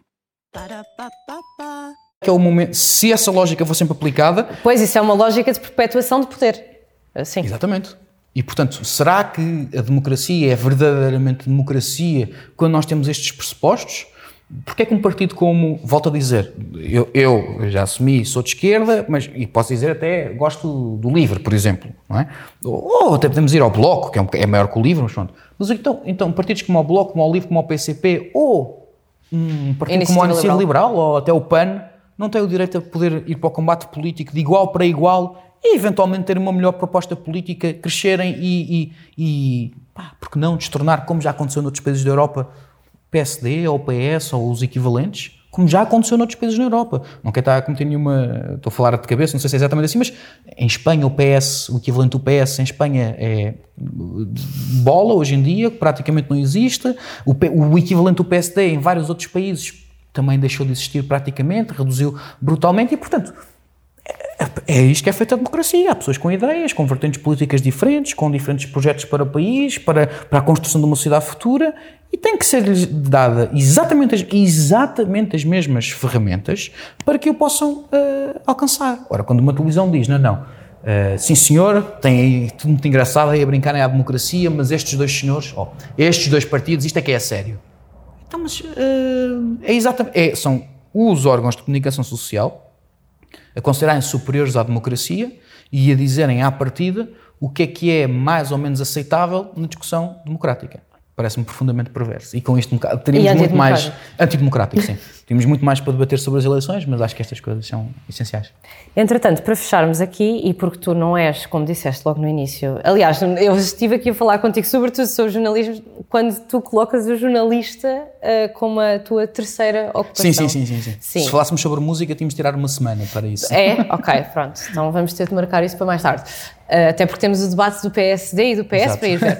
Ba-da-ba-ba-ba. É o momento, se essa lógica for sempre aplicada... Pois, isso é uma lógica de perpetuação de poder. Sim. Exatamente. E, portanto, será que a democracia é verdadeiramente democracia quando nós temos estes pressupostos? Porque é que um partido como, volto a dizer, eu, eu já assumi, sou de esquerda, mas e posso dizer até gosto do Livre, por exemplo, não é? Ou até podemos ir ao Bloco, que é, um, é maior que o Livre, mas pronto. Mas então, então partidos como o Bloco, como o Livre, como o P C P, ou um partido Iniciativa como a Iniciativa Liberal, ou até o P A N, não têm o direito a poder ir para o combate político de igual para igual e eventualmente ter uma melhor proposta política, crescerem e, e, e pá, porque não, destornar, como já aconteceu noutros países da Europa, P S D ou P S ou os equivalentes, como já aconteceu noutros países na Europa. Não quero estar a cometer nenhuma... Estou a falar de cabeça, não sei se é exatamente assim, mas em Espanha o P S, o equivalente do P S em Espanha é bola hoje em dia, que praticamente não existe. O, P, o equivalente do P S D em vários outros países também deixou de existir praticamente, reduziu brutalmente e, portanto, é isto que é feita a democracia. Há pessoas com ideias, com vertentes políticas diferentes, com diferentes projetos para o país, para, para a construção de uma sociedade futura e tem que ser-lhes dada exatamente as, exatamente as mesmas ferramentas para que o possam uh, alcançar. Ora, quando uma televisão diz, não, não, uh, sim senhor, tem aí tudo muito engraçado aí a brincarem à democracia, mas estes dois senhores, oh, estes dois partidos, isto é que é a sério. Então, mas uh, é exatamente, é, são os órgãos de comunicação social a considerarem superiores à democracia e a dizerem à partida o que é que é mais ou menos aceitável na discussão democrática. Parece-me profundamente perverso. E com isto teríamos muito mais... Antidemocrático, sim. Temos muito mais para debater sobre as eleições, mas acho que estas coisas são essenciais. Entretanto, para fecharmos aqui, e porque tu não és, como disseste logo no início... Aliás, eu estive aqui a falar contigo sobretudo sobre jornalismo, quando tu colocas o jornalista uh, como a tua terceira ocupação. Sim, sim, sim, sim, sim. sim. Se falássemos sobre música, tínhamos de tirar uma semana para isso. É? Ok, pronto. Então vamos ter de marcar isso para mais tarde. Uh, até porque temos o debate do P S D e do P S Exato. Para ir ver.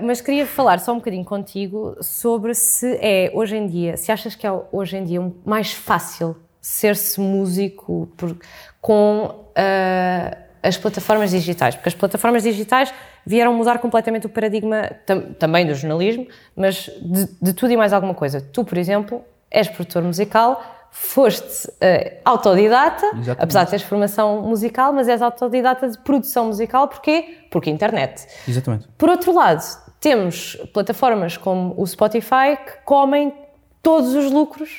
Uh, mas queria falar só um bocadinho contigo sobre se é, hoje em dia, se achas que é hoje em dia mais fácil ser-se músico por, com uh, as plataformas digitais, porque as plataformas digitais vieram mudar completamente o paradigma tam, também do jornalismo, mas de, de tudo e mais alguma coisa. Tu, por exemplo, és produtor musical, foste uh, autodidata, Exatamente. Apesar de teres formação musical, mas és autodidata de produção musical, porquê? Porque internet. Exatamente. Por outro lado, temos plataformas como o Spotify que comem todos os lucros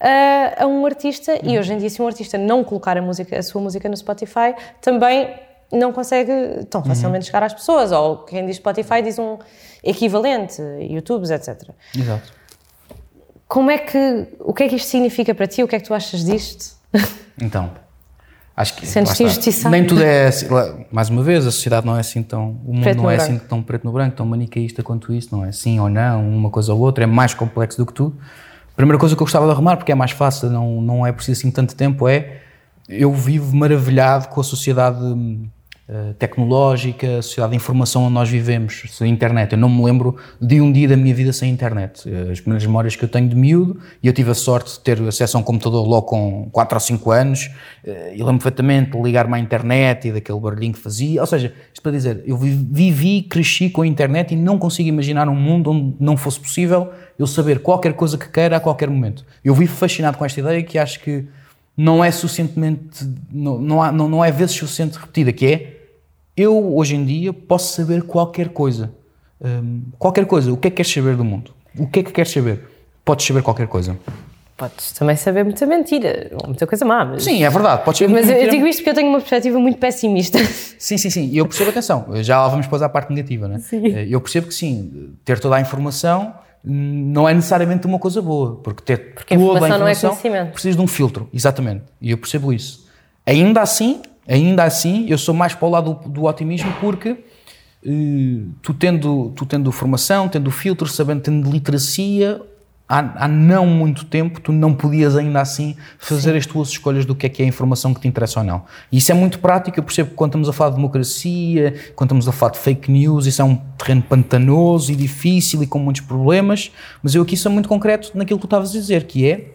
uh, a um artista uhum. e hoje em dia se um artista não colocar a, música, a sua música no Spotify, também não consegue tão facilmente uhum. chegar às pessoas, ou quem diz Spotify diz um equivalente, YouTubes, etcétera. Exato. Como é que, o que é que isto significa para ti? O que é que tu achas disto? Então, acho que sentes-te injustiçado. Nem tudo é, mais uma vez, a sociedade não é assim tão, o mundo não é assim tão preto no branco, tão manicaísta quanto isso, não é sim ou não, uma coisa ou outra, é mais complexo do que tudo. A primeira coisa que eu gostava de arrumar, porque é mais fácil, não, não é preciso assim tanto tempo, é eu vivo maravilhado com a sociedade uh, tecnológica, a sociedade de informação onde nós vivemos, a internet. Eu não me lembro de um dia da minha vida sem internet. As primeiras memórias que eu tenho de miúdo, e eu tive a sorte de ter acesso a um computador logo com quatro ou cinco anos, uh, e lembro perfeitamente de ligar-me à internet e daquele barulhinho que fazia. Ou seja, isto para dizer, eu vivi, cresci com a internet e não consigo imaginar um mundo onde não fosse possível eu saber qualquer coisa que queira a qualquer momento. Eu vivo fascinado com esta ideia, que acho que não é suficientemente, não, não, há, não, não é vezes suficiente repetida, que é, eu hoje em dia posso saber qualquer coisa, um, qualquer coisa, o que é que queres saber do mundo? O que é que queres saber? Podes saber qualquer coisa. Podes também saber muita mentira, muita coisa má, mas... Sim, é verdade, podes saber. Mas eu, eu digo isto porque eu tenho uma perspectiva muito pessimista. Sim, sim, sim, e eu percebo, atenção, já lá vamos depois à parte negativa, não é? Sim. Eu percebo que sim, ter toda a informação... não é necessariamente uma coisa boa, porque ter porque toda informação a informação não é conhecimento. Precisa de um filtro, exatamente, e eu percebo isso. Ainda assim, ainda assim, eu sou mais para o lado do, do otimismo, porque uh, tu, tendo, tu tendo formação, tendo filtro, sabendo, tendo literacia, há, há não muito tempo tu não podias ainda assim fazer Sim. as tuas escolhas do que é que é a informação que te interessa ou não. E isso é muito prático, eu percebo que quando estamos a falar de democracia, quando estamos a falar de fake news, isso é um terreno pantanoso e difícil e com muitos problemas, mas eu aqui sou muito concreto naquilo que tu estavas a dizer, que é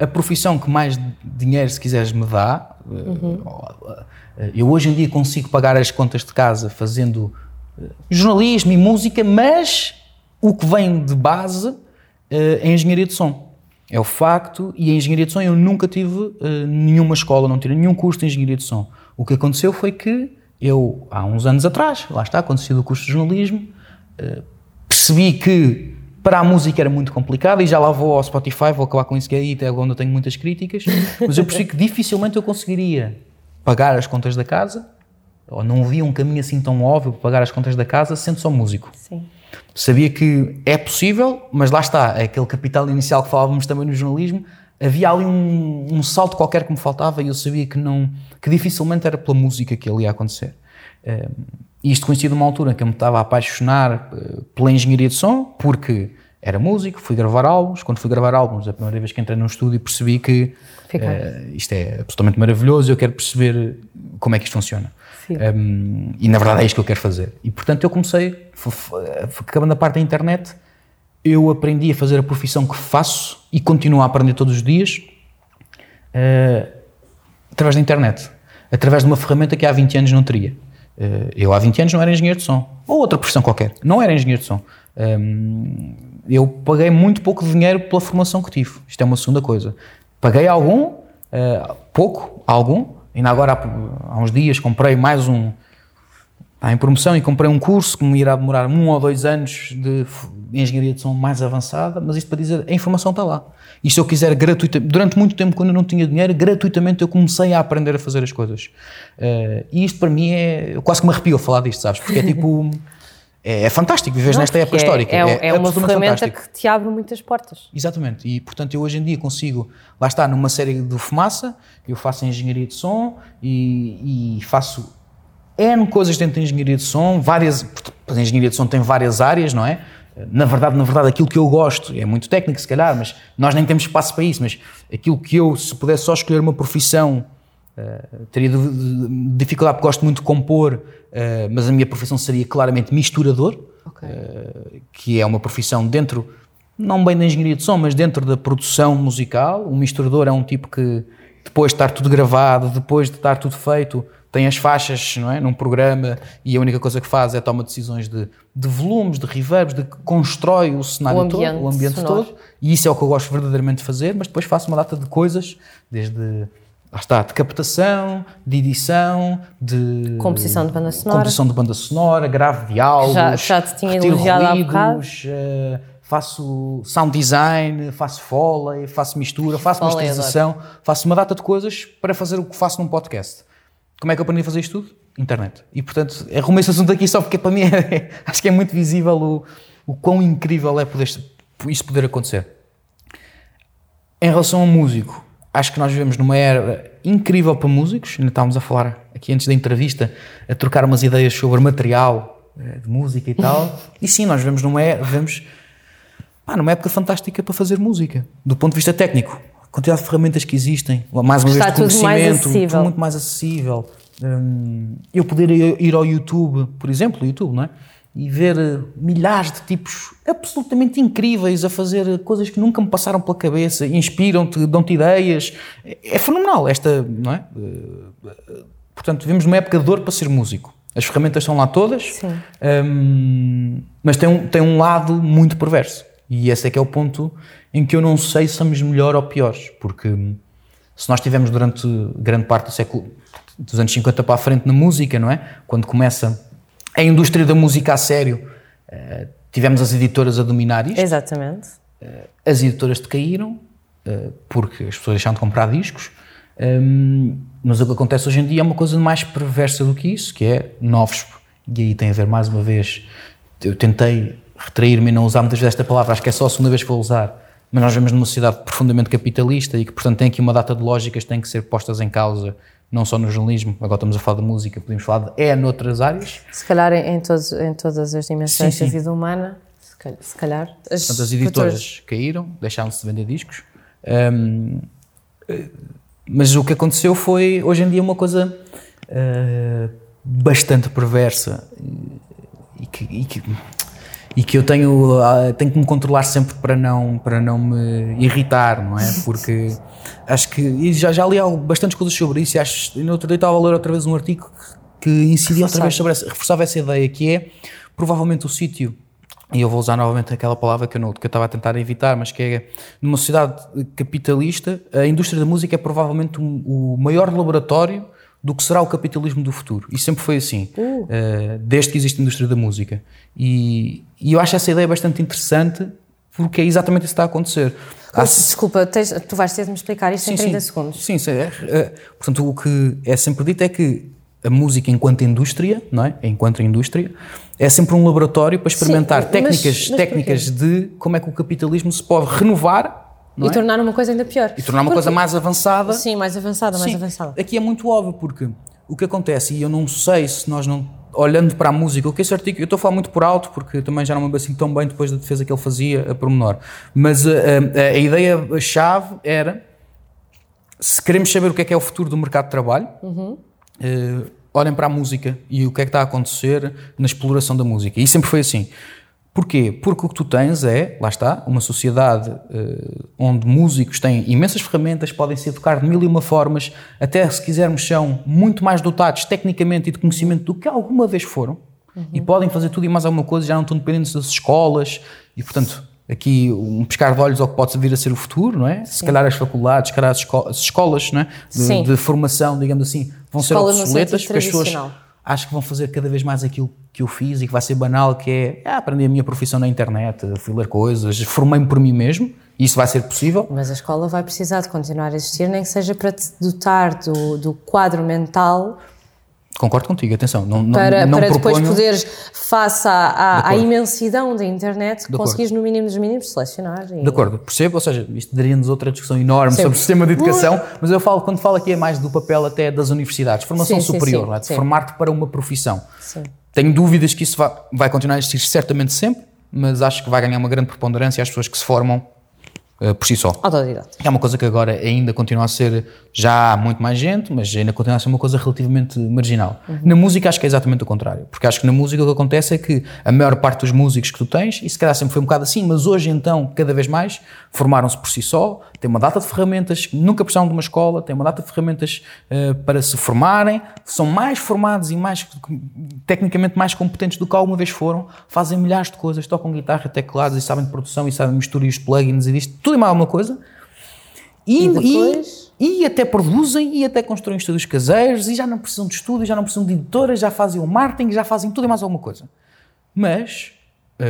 a profissão que mais dinheiro, se quiseres, me dá. Uhum. Eu hoje em dia consigo pagar as contas de casa fazendo jornalismo e música, mas o que vem de base... é a engenharia de som, é o facto, e a engenharia de som eu nunca tive uh, nenhuma escola, não tive nenhum curso de engenharia de som. O que aconteceu foi que eu, há uns anos atrás, lá está, aconteceu o curso de jornalismo, uh, percebi que para a música era muito complicado, e já lá vou ao Spotify, vou acabar com isso que é aí, até agora eu tenho muitas críticas, mas eu percebi que dificilmente eu conseguiria pagar as contas da casa, ou não havia um caminho assim tão óbvio para pagar as contas da casa sendo só músico. Sim. Sabia que é possível, mas lá está, aquele capital inicial que falávamos também no jornalismo, havia ali um, um salto qualquer que me faltava, e eu sabia que, não, que dificilmente era pela música que ele ia acontecer. E um, isto coincidiu numa altura em que eu me estava a apaixonar pela engenharia de som, porque era músico, fui gravar álbuns, quando fui gravar álbuns, a primeira vez que entrei num estúdio percebi que uh, isto é absolutamente maravilhoso, eu quero perceber como é que isto funciona. Um, e na verdade é isto que eu quero fazer. E portanto eu comecei, acabando a parte da internet, eu aprendi a fazer a profissão que faço e continuo a aprender todos os dias uh, através da internet, através de uma ferramenta que há vinte anos não teria. Uh, eu há vinte anos não era engenheiro de som, ou outra profissão qualquer, não era engenheiro de som. Um, eu paguei muito pouco dinheiro pela formação que tive, isto é uma segunda coisa. Paguei algum, uh, pouco, algum. Ainda agora, há, há uns dias, comprei mais um... Está em promoção e comprei um curso que me irá demorar um ou dois anos de engenharia de som mais avançada, mas isto para dizer, a informação está lá. E se eu quiser gratuitamente... Durante muito tempo, quando eu não tinha dinheiro, gratuitamente eu comecei a aprender a fazer as coisas. Uh, e isto para mim é... Eu quase que me arrepio a falar disto, sabes? Porque é tipo... É, é fantástico viver nesta época é, histórica. É, é, é uma ferramenta fantástico. Que te abre muitas portas. Exatamente. E, portanto, eu hoje em dia consigo... Lá está, numa série do Fumaça, eu faço engenharia de som e, e faço N coisas dentro da engenharia de som. Várias, a engenharia de som tem várias áreas, não é? Na verdade, na verdade, aquilo que eu gosto, é muito técnico se calhar, mas nós nem temos espaço para isso, mas aquilo que eu, se pudesse só escolher uma profissão... Uh, teria dificuldade porque gosto muito de compor, uh, mas a minha profissão seria claramente misturador, okay. uh, que é uma profissão dentro, não bem da engenharia de som, mas dentro da produção musical. O misturador é um tipo que, depois de estar tudo gravado, depois de estar tudo feito, tem as faixas, não é, num programa, e a única coisa que faz é tomar decisões de, de volumes, de reverbs, de que constrói o cenário o todo, o ambiente sonoro. Todo, e isso é o que eu gosto verdadeiramente de fazer, mas depois faço uma data de coisas, desde... Lá está, de captação, de edição, de... Composição de banda sonora. Composição de banda sonora, grave de álbuns, já, já te tinha elogiado há bocado. Uh, faço sound design, faço foley, faço mistura, faço foley, masterização, adoro. Faço uma data de coisas para fazer o que faço num podcast. Como é que eu aprendi a fazer isto tudo? Internet. E, portanto, arrumei esse assunto aqui só porque para mim é, acho que é muito visível o, o quão incrível é poder, isso poder acontecer. Em relação ao músico, acho que nós vivemos numa era incrível para músicos. Ainda estávamos a falar aqui antes da entrevista, a trocar umas ideias sobre material de música e tal. E sim, nós vivemos numa era, vivemos, pá, numa época fantástica para fazer música, do ponto de vista técnico. A quantidade de ferramentas que existem, mais uma vez de conhecimento, tudo muito mais acessível. Eu poder ir ao YouTube, por exemplo, YouTube, não é? E ver milhares de tipos absolutamente incríveis a fazer coisas que nunca me passaram pela cabeça, inspiram-te, dão-te ideias. É fenomenal esta, não é? Portanto, vivemos numa época de dor para ser músico. As ferramentas estão lá todas, um, mas tem um, tem um lado muito perverso. E esse é que é o ponto em que eu não sei se somos melhor ou piores, porque se nós tivemos durante grande parte do século, dos anos cinquenta para a frente na música, não é? Quando começa a indústria da música a sério, uh, tivemos as editoras a dominar isto. Exatamente. Uh, as editoras decaíram, uh, porque as pessoas deixaram de comprar discos. Um, mas o que acontece hoje em dia é uma coisa mais perversa do que isso, que é novos. E aí tem a ver, mais uma vez, eu tentei retrair-me e não usar muitas vezes esta palavra, acho que é só a segunda vez que vou usar, mas nós vivemos numa sociedade profundamente capitalista e que, portanto, tem aqui uma data de lógicas que têm que ser postas em causa, não só no jornalismo, agora estamos a falar de música, podemos falar de é noutras áreas. Se calhar em, todos, em todas as dimensões sim, sim. da vida humana, se calhar... Se calhar as, Portanto, as editoras futuras. Caíram, deixaram-se de vender discos, um, mas o que aconteceu foi, hoje em dia, uma coisa uh, bastante perversa e que, e que, e que eu tenho, uh, tenho que me controlar sempre para não, para não me irritar, não é? Porque... Acho que, e já, já li bastantes coisas sobre isso, e acho, no outro dia estava a ler outra vez um artigo que, que incidia outra vez sobre essa, reforçava essa ideia, que é, provavelmente o sítio, e eu vou usar novamente aquela palavra que eu, não, que eu estava a tentar evitar, mas que é, numa sociedade capitalista, a indústria da música é provavelmente um, o maior laboratório do que será o capitalismo do futuro, e sempre foi assim, uh. Uh, desde que existe a indústria da música, e, e eu acho essa ideia bastante interessante, porque é exatamente isso que está a acontecer. Há... Desculpa, tens, tu vais ter de me explicar isto sim, em trinta sim. segundos. Sim, sim. É, portanto, o que é sempre dito é que a música enquanto indústria, não é? Enquanto indústria, é sempre um laboratório para experimentar sim, técnicas, mas, mas técnicas de como é que o capitalismo se pode renovar não e é? tornar uma coisa ainda pior. E tornar uma porque... coisa mais avançada. Sim, mais avançada, mais sim. avançada. Aqui é muito óbvio, porque o que acontece, e eu não sei se nós não... Olhando para a música, o que esse artigo, eu estou a falar muito por alto porque também já não me lembro assim tão bem depois da defesa que ele fazia a pormenor, mas a, a, a ideia-chave era, se queremos saber o que é que é o futuro do mercado de trabalho, uhum. uh, olhem para a música e o que é que está a acontecer na exploração da música, e sempre foi assim. Porquê? Porque o que tu tens é, lá está, uma sociedade uh, onde músicos têm imensas ferramentas, podem se educar de mil e uma formas, até se quisermos são muito mais dotados tecnicamente e de conhecimento do que alguma vez foram, uhum. e podem fazer tudo e mais alguma coisa, já não estão dependentes das escolas, e portanto, aqui um pescar de olhos ao que pode vir a ser o futuro, não é? Sim. Se calhar as faculdades, se calhar as, esco- as escolas não é? de, de formação, digamos assim, vão Escola ser obsoletas, porque as pessoas... Acho que vão fazer cada vez mais aquilo que eu fiz e que vai ser banal, que é ah, aprendi a minha profissão na internet, fui ler coisas, formei-me por mim mesmo, e isso vai ser possível. Mas a escola vai precisar de continuar a existir, nem que seja para te dotar do, do quadro mental. Concordo contigo, atenção. Não, para não, não para proponho... depois poderes, face à, à imensidão da internet, conseguires no mínimo dos mínimos selecionar. E... De acordo, percebo, ou seja, isto daria-nos outra discussão enorme sim. sobre o sistema de educação, mas eu falo, quando falo aqui é mais do papel até das universidades, formação sim, superior, sim, sim, é? de sim. formar-te para uma profissão. Sim. Tenho dúvidas que isso vai, vai continuar a existir certamente sempre, mas acho que vai ganhar uma grande preponderância às pessoas que se formam Uh, por si só. Autoridade. É uma coisa que agora ainda continua a ser, já há muito mais gente, mas ainda continua a ser uma coisa relativamente marginal. Uhum. Na música acho que é exatamente o contrário, porque acho que na música o que acontece é que a maior parte dos músicos que tu tens, e se calhar sempre foi um bocado assim, mas hoje então, cada vez mais, formaram-se por si só, têm uma data de ferramentas, nunca precisaram de uma escola, têm uma data de ferramentas uh, para se formarem, são mais formados e mais, tecnicamente mais competentes do que alguma vez foram, fazem milhares de coisas, tocam guitarra, teclados, e sabem de produção, e sabem misturar os plugins e disto, mais alguma coisa e, e, depois... e, e até produzem e até constroem estúdios caseiros e já não precisam de estúdios, já não precisam de editoras, já fazem o marketing, já fazem tudo e mais alguma coisa, mas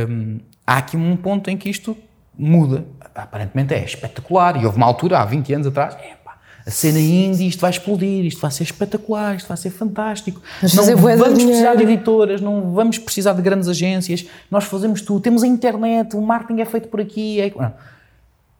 hum, há aqui um ponto em que isto muda, aparentemente é espetacular, e houve uma altura há vinte anos atrás, epá, a cena indie, isto vai explodir, isto vai ser espetacular, isto vai ser fantástico, mas não vamos precisar de editoras, não vamos precisar de grandes agências, nós fazemos tudo, temos a internet, o marketing é feito por aqui, é...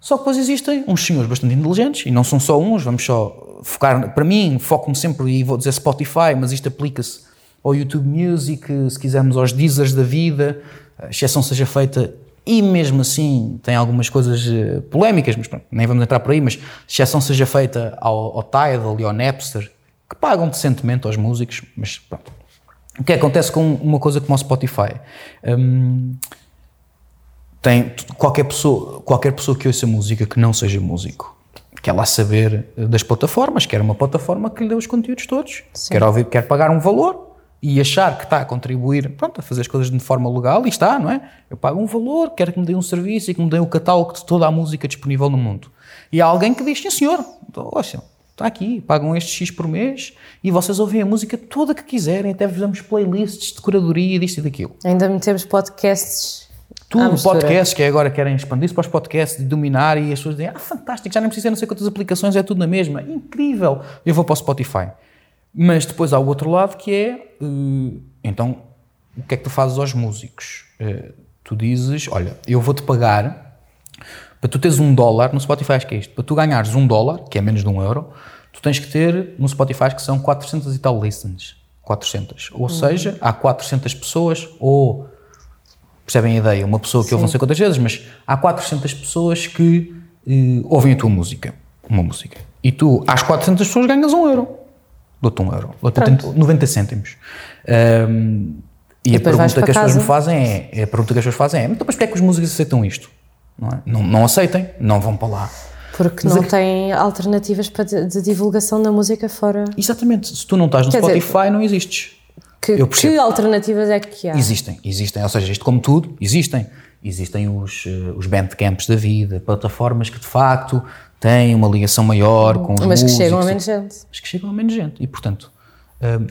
Só que depois existem uns senhores bastante inteligentes, e não são só uns, vamos só focar, para mim, foco-me sempre, e vou dizer Spotify, mas isto aplica-se ao YouTube Music, se quisermos aos Deezers da vida, a exceção seja feita, e mesmo assim tem algumas coisas polémicas, mas pronto, nem vamos entrar por aí, mas exceção seja feita ao, ao Tidal e ao Napster, que pagam decentemente aos músicos, mas pronto. O que acontece com uma coisa como o Spotify? Hum, tem qualquer pessoa, qualquer pessoa que ouça música que não seja músico, quer lá saber das plataformas, quer uma plataforma que lhe dê os conteúdos todos, quer, ouvir, quer pagar um valor e achar que está a contribuir, pronto, a fazer as coisas de forma legal, e está, não é? Eu pago um valor, quero que me dê um serviço e que me dê o catálogo de toda a música disponível no mundo. E há alguém que diz, sim senhor, ouça, está aqui, pagam este X por mês e vocês ouvem a música toda que quiserem, até vos damos playlists de curadoria disto e daquilo. Ainda metemos podcasts. Tudo, podcasts, que agora querem expandir-se para os podcasts, de dominar, e as pessoas dizem, ah, fantástico, já nem precisa não sei quantas aplicações, é tudo na mesma, incrível, eu vou para o Spotify. Mas depois há o outro lado que é, uh, então, o que é que tu fazes aos músicos? Uh, tu dizes, olha, eu vou-te pagar, para tu teres um dólar, no Spotify acho que é isto, para tu ganhares um dólar, que é menos de um euro, tu tens que ter, no Spotify, que são quatrocentos e tal listens, quatrocentos, ou uhum. seja, há quatrocentas pessoas, ou, percebem a ideia, uma pessoa que Sim. ouve não sei quantas vezes, mas há quatrocentas pessoas que uh, ouvem a tua música, uma música, e tu, às quatrocentas pessoas ganhas um euro. Dou-te um euro, dou-te noventa cêntimos. Um, e, e a pergunta que as pessoas me fazem é, a pergunta que as pessoas fazem é, então, mas porquê é que os músicos aceitam isto? Não, é? não, não aceitem, não vão para lá. Porque mas não é que... têm alternativas para de, de divulgação da música fora. Exatamente, se tu não estás no Quer Spotify dizer, não existes. Que, que alternativas é que há? Existem, existem, ou seja, isto como tudo, existem. Existem os, os bandcamps da vida, plataformas que de facto têm uma ligação maior com os músicos. Mas que chegam a menos gente. Mas que chegam a menos gente. E, portanto, hum,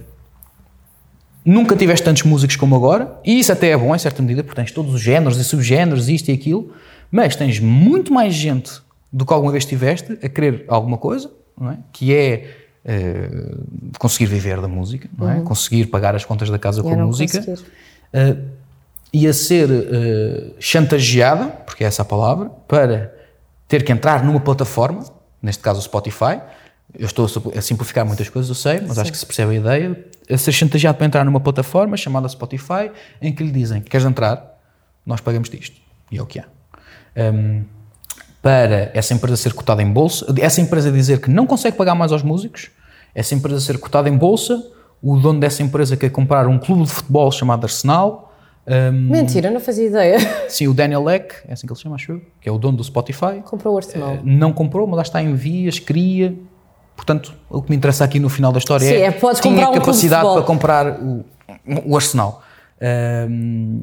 nunca tiveste tantos músicos como agora, e isso até é bom, em certa medida, porque tens todos os géneros e subgéneros, isto e aquilo, mas tens muito mais gente do que alguma vez tiveste a querer alguma coisa, não é? Que é uh, conseguir viver da música, não é? Uhum. Conseguir pagar as contas da casa Eu com a música. E a ser uh, chantageada, porque é essa a palavra, para ter que entrar numa plataforma, neste caso o Spotify, eu estou a simplificar muitas coisas, eu sei, mas Sim. acho que se percebe a ideia, a ser chantageado para entrar numa plataforma chamada Spotify, em que lhe dizem, queres entrar? Nós pagamos-te isto. E é o que há. Um, para essa empresa ser cotada em bolsa, essa empresa dizer que não consegue pagar mais aos músicos, essa empresa ser cotada em bolsa, o dono dessa empresa quer comprar um clube de futebol chamado Arsenal. Um, Mentira, não fazia ideia. Sim, o Daniel Ek, é assim que ele se chama, acho eu, que é o dono do Spotify. Comprou o Arsenal. Uh, não comprou, mas lá está em vias, queria. Portanto, o que me interessa aqui no final da história Sim, é, é podes tinha comprar capacidade um para comprar o, o Arsenal. Um,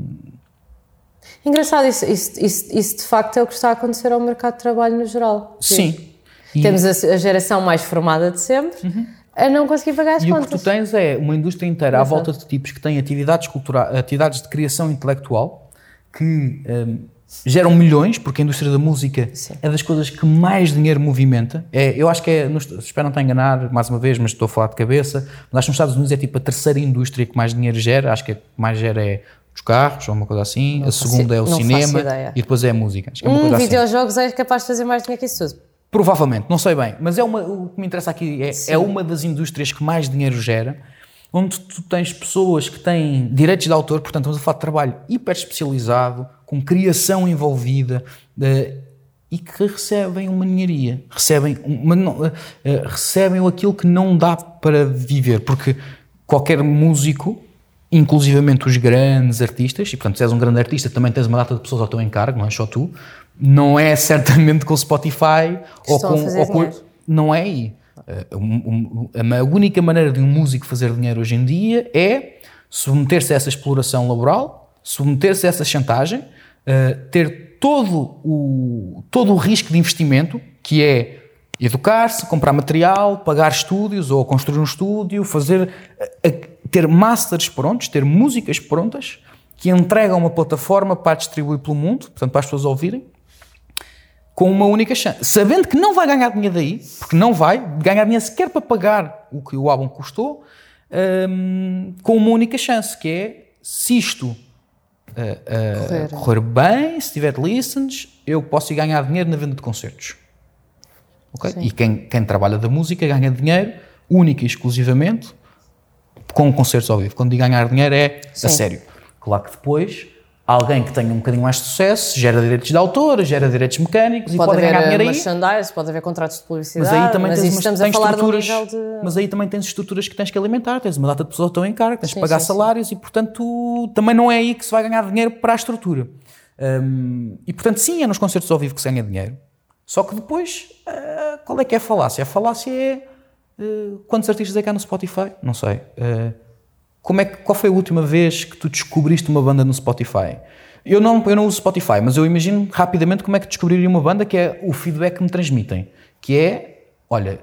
Engraçado, isso, isso, isso, isso de facto é o que está a acontecer ao mercado de trabalho no geral. Sim. E temos a, a geração mais formada de sempre. Uhum. A não conseguir pagar as e contas. E o que tu tens é uma indústria inteira Exato. À volta de tipos que têm atividades culturais, atividades de criação intelectual que um, geram milhões, porque a indústria da música Sim. é das coisas que mais dinheiro movimenta. É, eu acho que é, nos, espero não estar a enganar mais uma vez, mas estou a falar de cabeça, mas acho que nos Estados Unidos é tipo a terceira indústria que mais dinheiro gera, acho que a que mais gera é os carros ou uma coisa assim, não a segunda é o cinema e depois é a música. Acho que é uma hum, coisa videojogos assim. É capaz de fazer mais dinheiro que isso tudo. Provavelmente, não sei bem, mas é uma, o que me interessa aqui é, é uma das indústrias que mais dinheiro gera, onde tu tens pessoas que têm direitos de autor, portanto estamos a falar de trabalho hiper especializado, com criação envolvida uh, e que recebem uma ninharia, recebem, uma, uh, recebem aquilo que não dá para viver, porque qualquer músico, inclusivamente os grandes artistas, e portanto se és um grande artista também tens uma data de pessoas ao teu encargo, não é só tu. Não é certamente com o Spotify que ou com. Ou com não é aí. A única maneira de um músico fazer dinheiro hoje em dia é submeter-se a essa exploração laboral, submeter-se a essa chantagem, ter todo o, todo o risco de investimento, que é educar-se, comprar material, pagar estúdios ou construir um estúdio, fazer, ter masters prontos, ter músicas prontas, que entregam uma plataforma para distribuir pelo mundo, portanto para as pessoas ouvirem. Com uma única chance, sabendo que não vai ganhar dinheiro daí, porque não vai ganhar dinheiro sequer para pagar o que o álbum custou, um, com uma única chance, que é, se isto uh, uh, correr bem, se tiver listens, eu posso ir ganhar dinheiro na venda de concertos. Okay? E quem, quem trabalha da música ganha dinheiro única e exclusivamente com concertos ao vivo. Quando digo ganhar dinheiro é Sim. a sério. Claro que depois alguém que tenha um bocadinho mais de sucesso gera direitos de autor, gera direitos mecânicos pode e pode ganhar dinheiro aí. Pode haver merchandise, pode haver contratos de publicidade, mas aí também mas tens, estamos tens a falar estruturas, de um nível de... Mas aí também tens estruturas que tens que alimentar, tens uma data de pessoas que estão em cargo, tens sim, que pagar sim, salários sim. e, portanto, também não é aí que se vai ganhar dinheiro para a estrutura. Um, e, portanto, sim, é nos concertos ao vivo que se ganha dinheiro. Só que depois, uh, qual é que é a falácia? A falácia é uh, quantos artistas é que há no Spotify? Não sei. Uh, Como é que, qual foi a última vez que tu descobriste uma banda no Spotify? Eu não, eu não uso Spotify, mas eu imagino rapidamente como é que descobriria uma banda, que é o feedback que me transmitem. Que é, olha,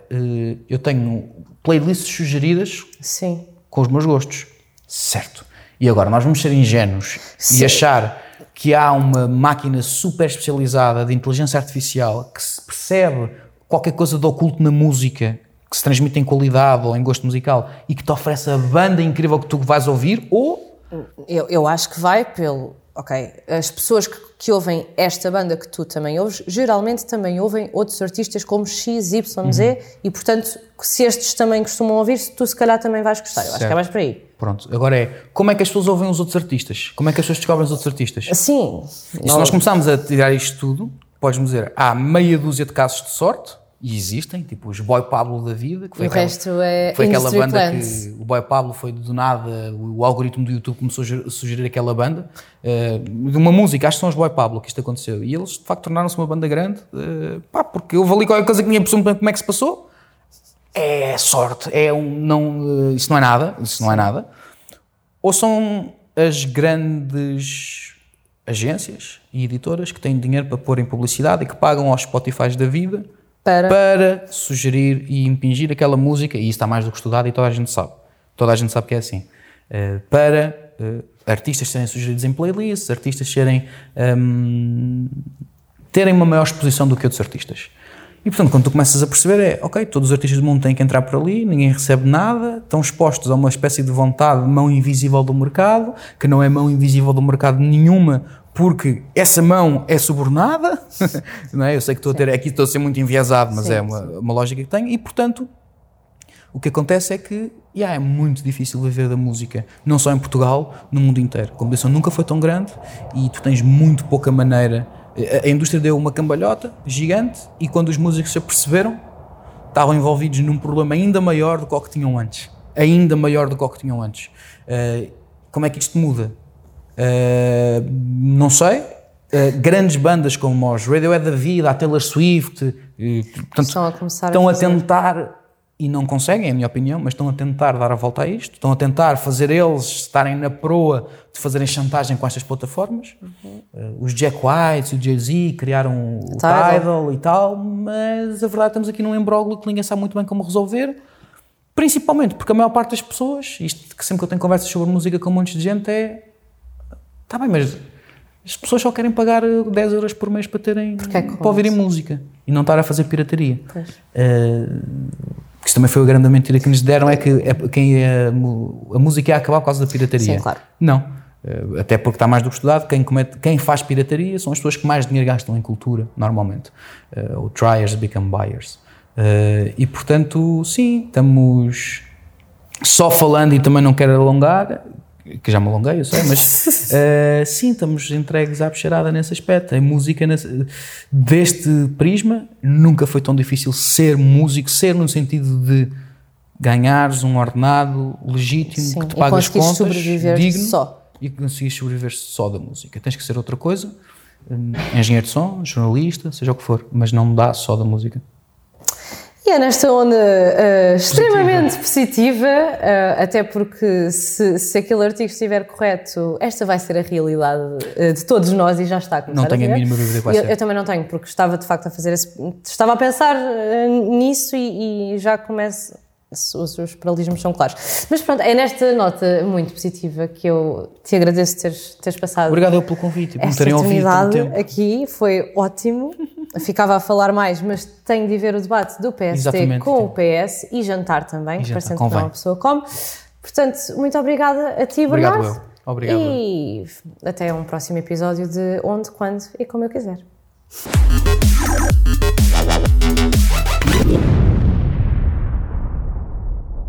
eu tenho playlists sugeridas Sim. com os meus gostos. Certo. E agora, nós vamos ser ingênuos Sim. e achar que há uma máquina super especializada de inteligência artificial que se percebe qualquer coisa de oculto na música... que se transmite em qualidade ou em gosto musical e que te oferece a banda incrível que tu vais ouvir, ou... Eu, eu acho que vai pelo... Ok, as pessoas que, que ouvem esta banda que tu também ouves, geralmente também ouvem outros artistas como X, Y, Z uhum. e, portanto, se estes também costumam ouvir, tu se calhar também vais gostar. Eu certo. Acho que é mais por aí. Pronto, agora é, como é que as pessoas ouvem os outros artistas? Como é que as pessoas descobrem os outros artistas? Sim. E se não... nós começarmos a tirar isto tudo, podes-me dizer, há meia dúzia de casos de sorte. E existem, tipo os Boy Pablo da vida, que foi, aquela, é foi aquela banda plans. Que o Boy Pablo foi do nada, o algoritmo do YouTube começou a sugerir aquela banda, de uh, uma música, acho que são os Boy Pablo que isto aconteceu, e eles de facto tornaram-se uma banda grande, uh, pá, porque houve ali qualquer coisa que ninguém percebeu como é que se passou, é sorte, é um, não, uh, isso não é nada, isso não é nada, ou são as grandes... agências e editoras que têm dinheiro para pôr em publicidade e que pagam aos Spotify da vida, Para... para sugerir e impingir aquela música, e isso está mais do que estudado e toda a gente sabe, toda a gente sabe que é assim, uh, para uh, artistas serem sugeridos em playlists, artistas serem, um, terem uma maior exposição do que outros artistas. E, portanto, quando tu começas a perceber é, ok, todos os artistas do mundo têm que entrar por ali, ninguém recebe nada, estão expostos a uma espécie de vontade, mão invisível do mercado, que não é mão invisível do mercado nenhuma, porque essa mão é subornada, não é? Eu sei que estou a ter, aqui estou a ser muito enviesado, mas sim, é uma, uma lógica que tenho, e, portanto, o que acontece é que yeah, é muito difícil viver da música, não só em Portugal, no mundo inteiro. A competição nunca foi tão grande e tu tens muito pouca maneira. A indústria deu uma cambalhota gigante e quando os músicos se aperceberam, estavam envolvidos num problema ainda maior do que o que tinham antes. Ainda maior do que o que tinham antes. Uh, como é que isto muda? Uh, não sei. Uh, grandes bandas como os Radiohead da vida, a Taylor Swift, uh, portanto, estão a, começar estão a, a tentar... e não conseguem, é a minha opinião, mas estão a tentar dar a volta a isto, estão a tentar fazer eles estarem na proa de fazerem chantagem com estas plataformas. Uhum. Uh, os Jack Whites e o Jay-Z criaram o Tidal. Tidal e tal, mas a verdade estamos aqui num embróglio que ninguém sabe muito bem como resolver, principalmente porque a maior parte das pessoas, isto que sempre que eu tenho conversas sobre música com um monte de gente é, está bem, mas as pessoas só querem pagar dez euros por mês para terem, é para ouvirem música e não estar a fazer pirataria. Pois. Uh, Porque isso também foi a grande mentira que nos deram, é que é, quem é, a música ia acabar por causa da pirataria. Sim, claro. Não, até porque está mais do que estudado, quem, comete, quem faz pirataria são as pessoas que mais dinheiro gastam em cultura, normalmente. Uh, ou triers become buyers. Uh, e, portanto, sim, estamos só falando e também não quero alongar, que já me alonguei, eu sei, mas uh, sim, estamos entregues à bexarada nesse aspecto. A música nesse, deste prisma nunca foi tão difícil ser músico, ser no sentido de ganhares um ordenado legítimo, sim, que te paga as contas, sobreviver digno só. E conseguires sobreviver só da música. Tens que ser outra coisa, engenheiro de som, jornalista, seja o que for, mas não dá só da música. E é nesta onda uh, extremamente positiva, uh, até porque se, se aquele artigo estiver correto, esta vai ser a realidade uh, de todos nós e já está a começar a virar. Não tenho a mínima dúvida qual ser. Eu também não tenho, porque estava de facto a fazer esse, estava a pensar uh, nisso e, e já começo... Os, os paralismos são claros. Mas pronto, é nesta nota muito positiva que eu te agradeço teres, teres passado. Obrigado pelo convite, por me terem ouvido tanto tempo. Aqui foi ótimo. Ficava a falar mais, mas tenho de ver o debate do P S D Exatamente, com tem. O P S e jantar também, e jantar, parecendo convém. Que não uma pessoa come. Portanto, muito obrigada a ti, Bernardo. Obrigado. E até um próximo episódio de Onde, Quando e Como Eu Quiser.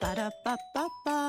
Ba-da-ba-ba-ba.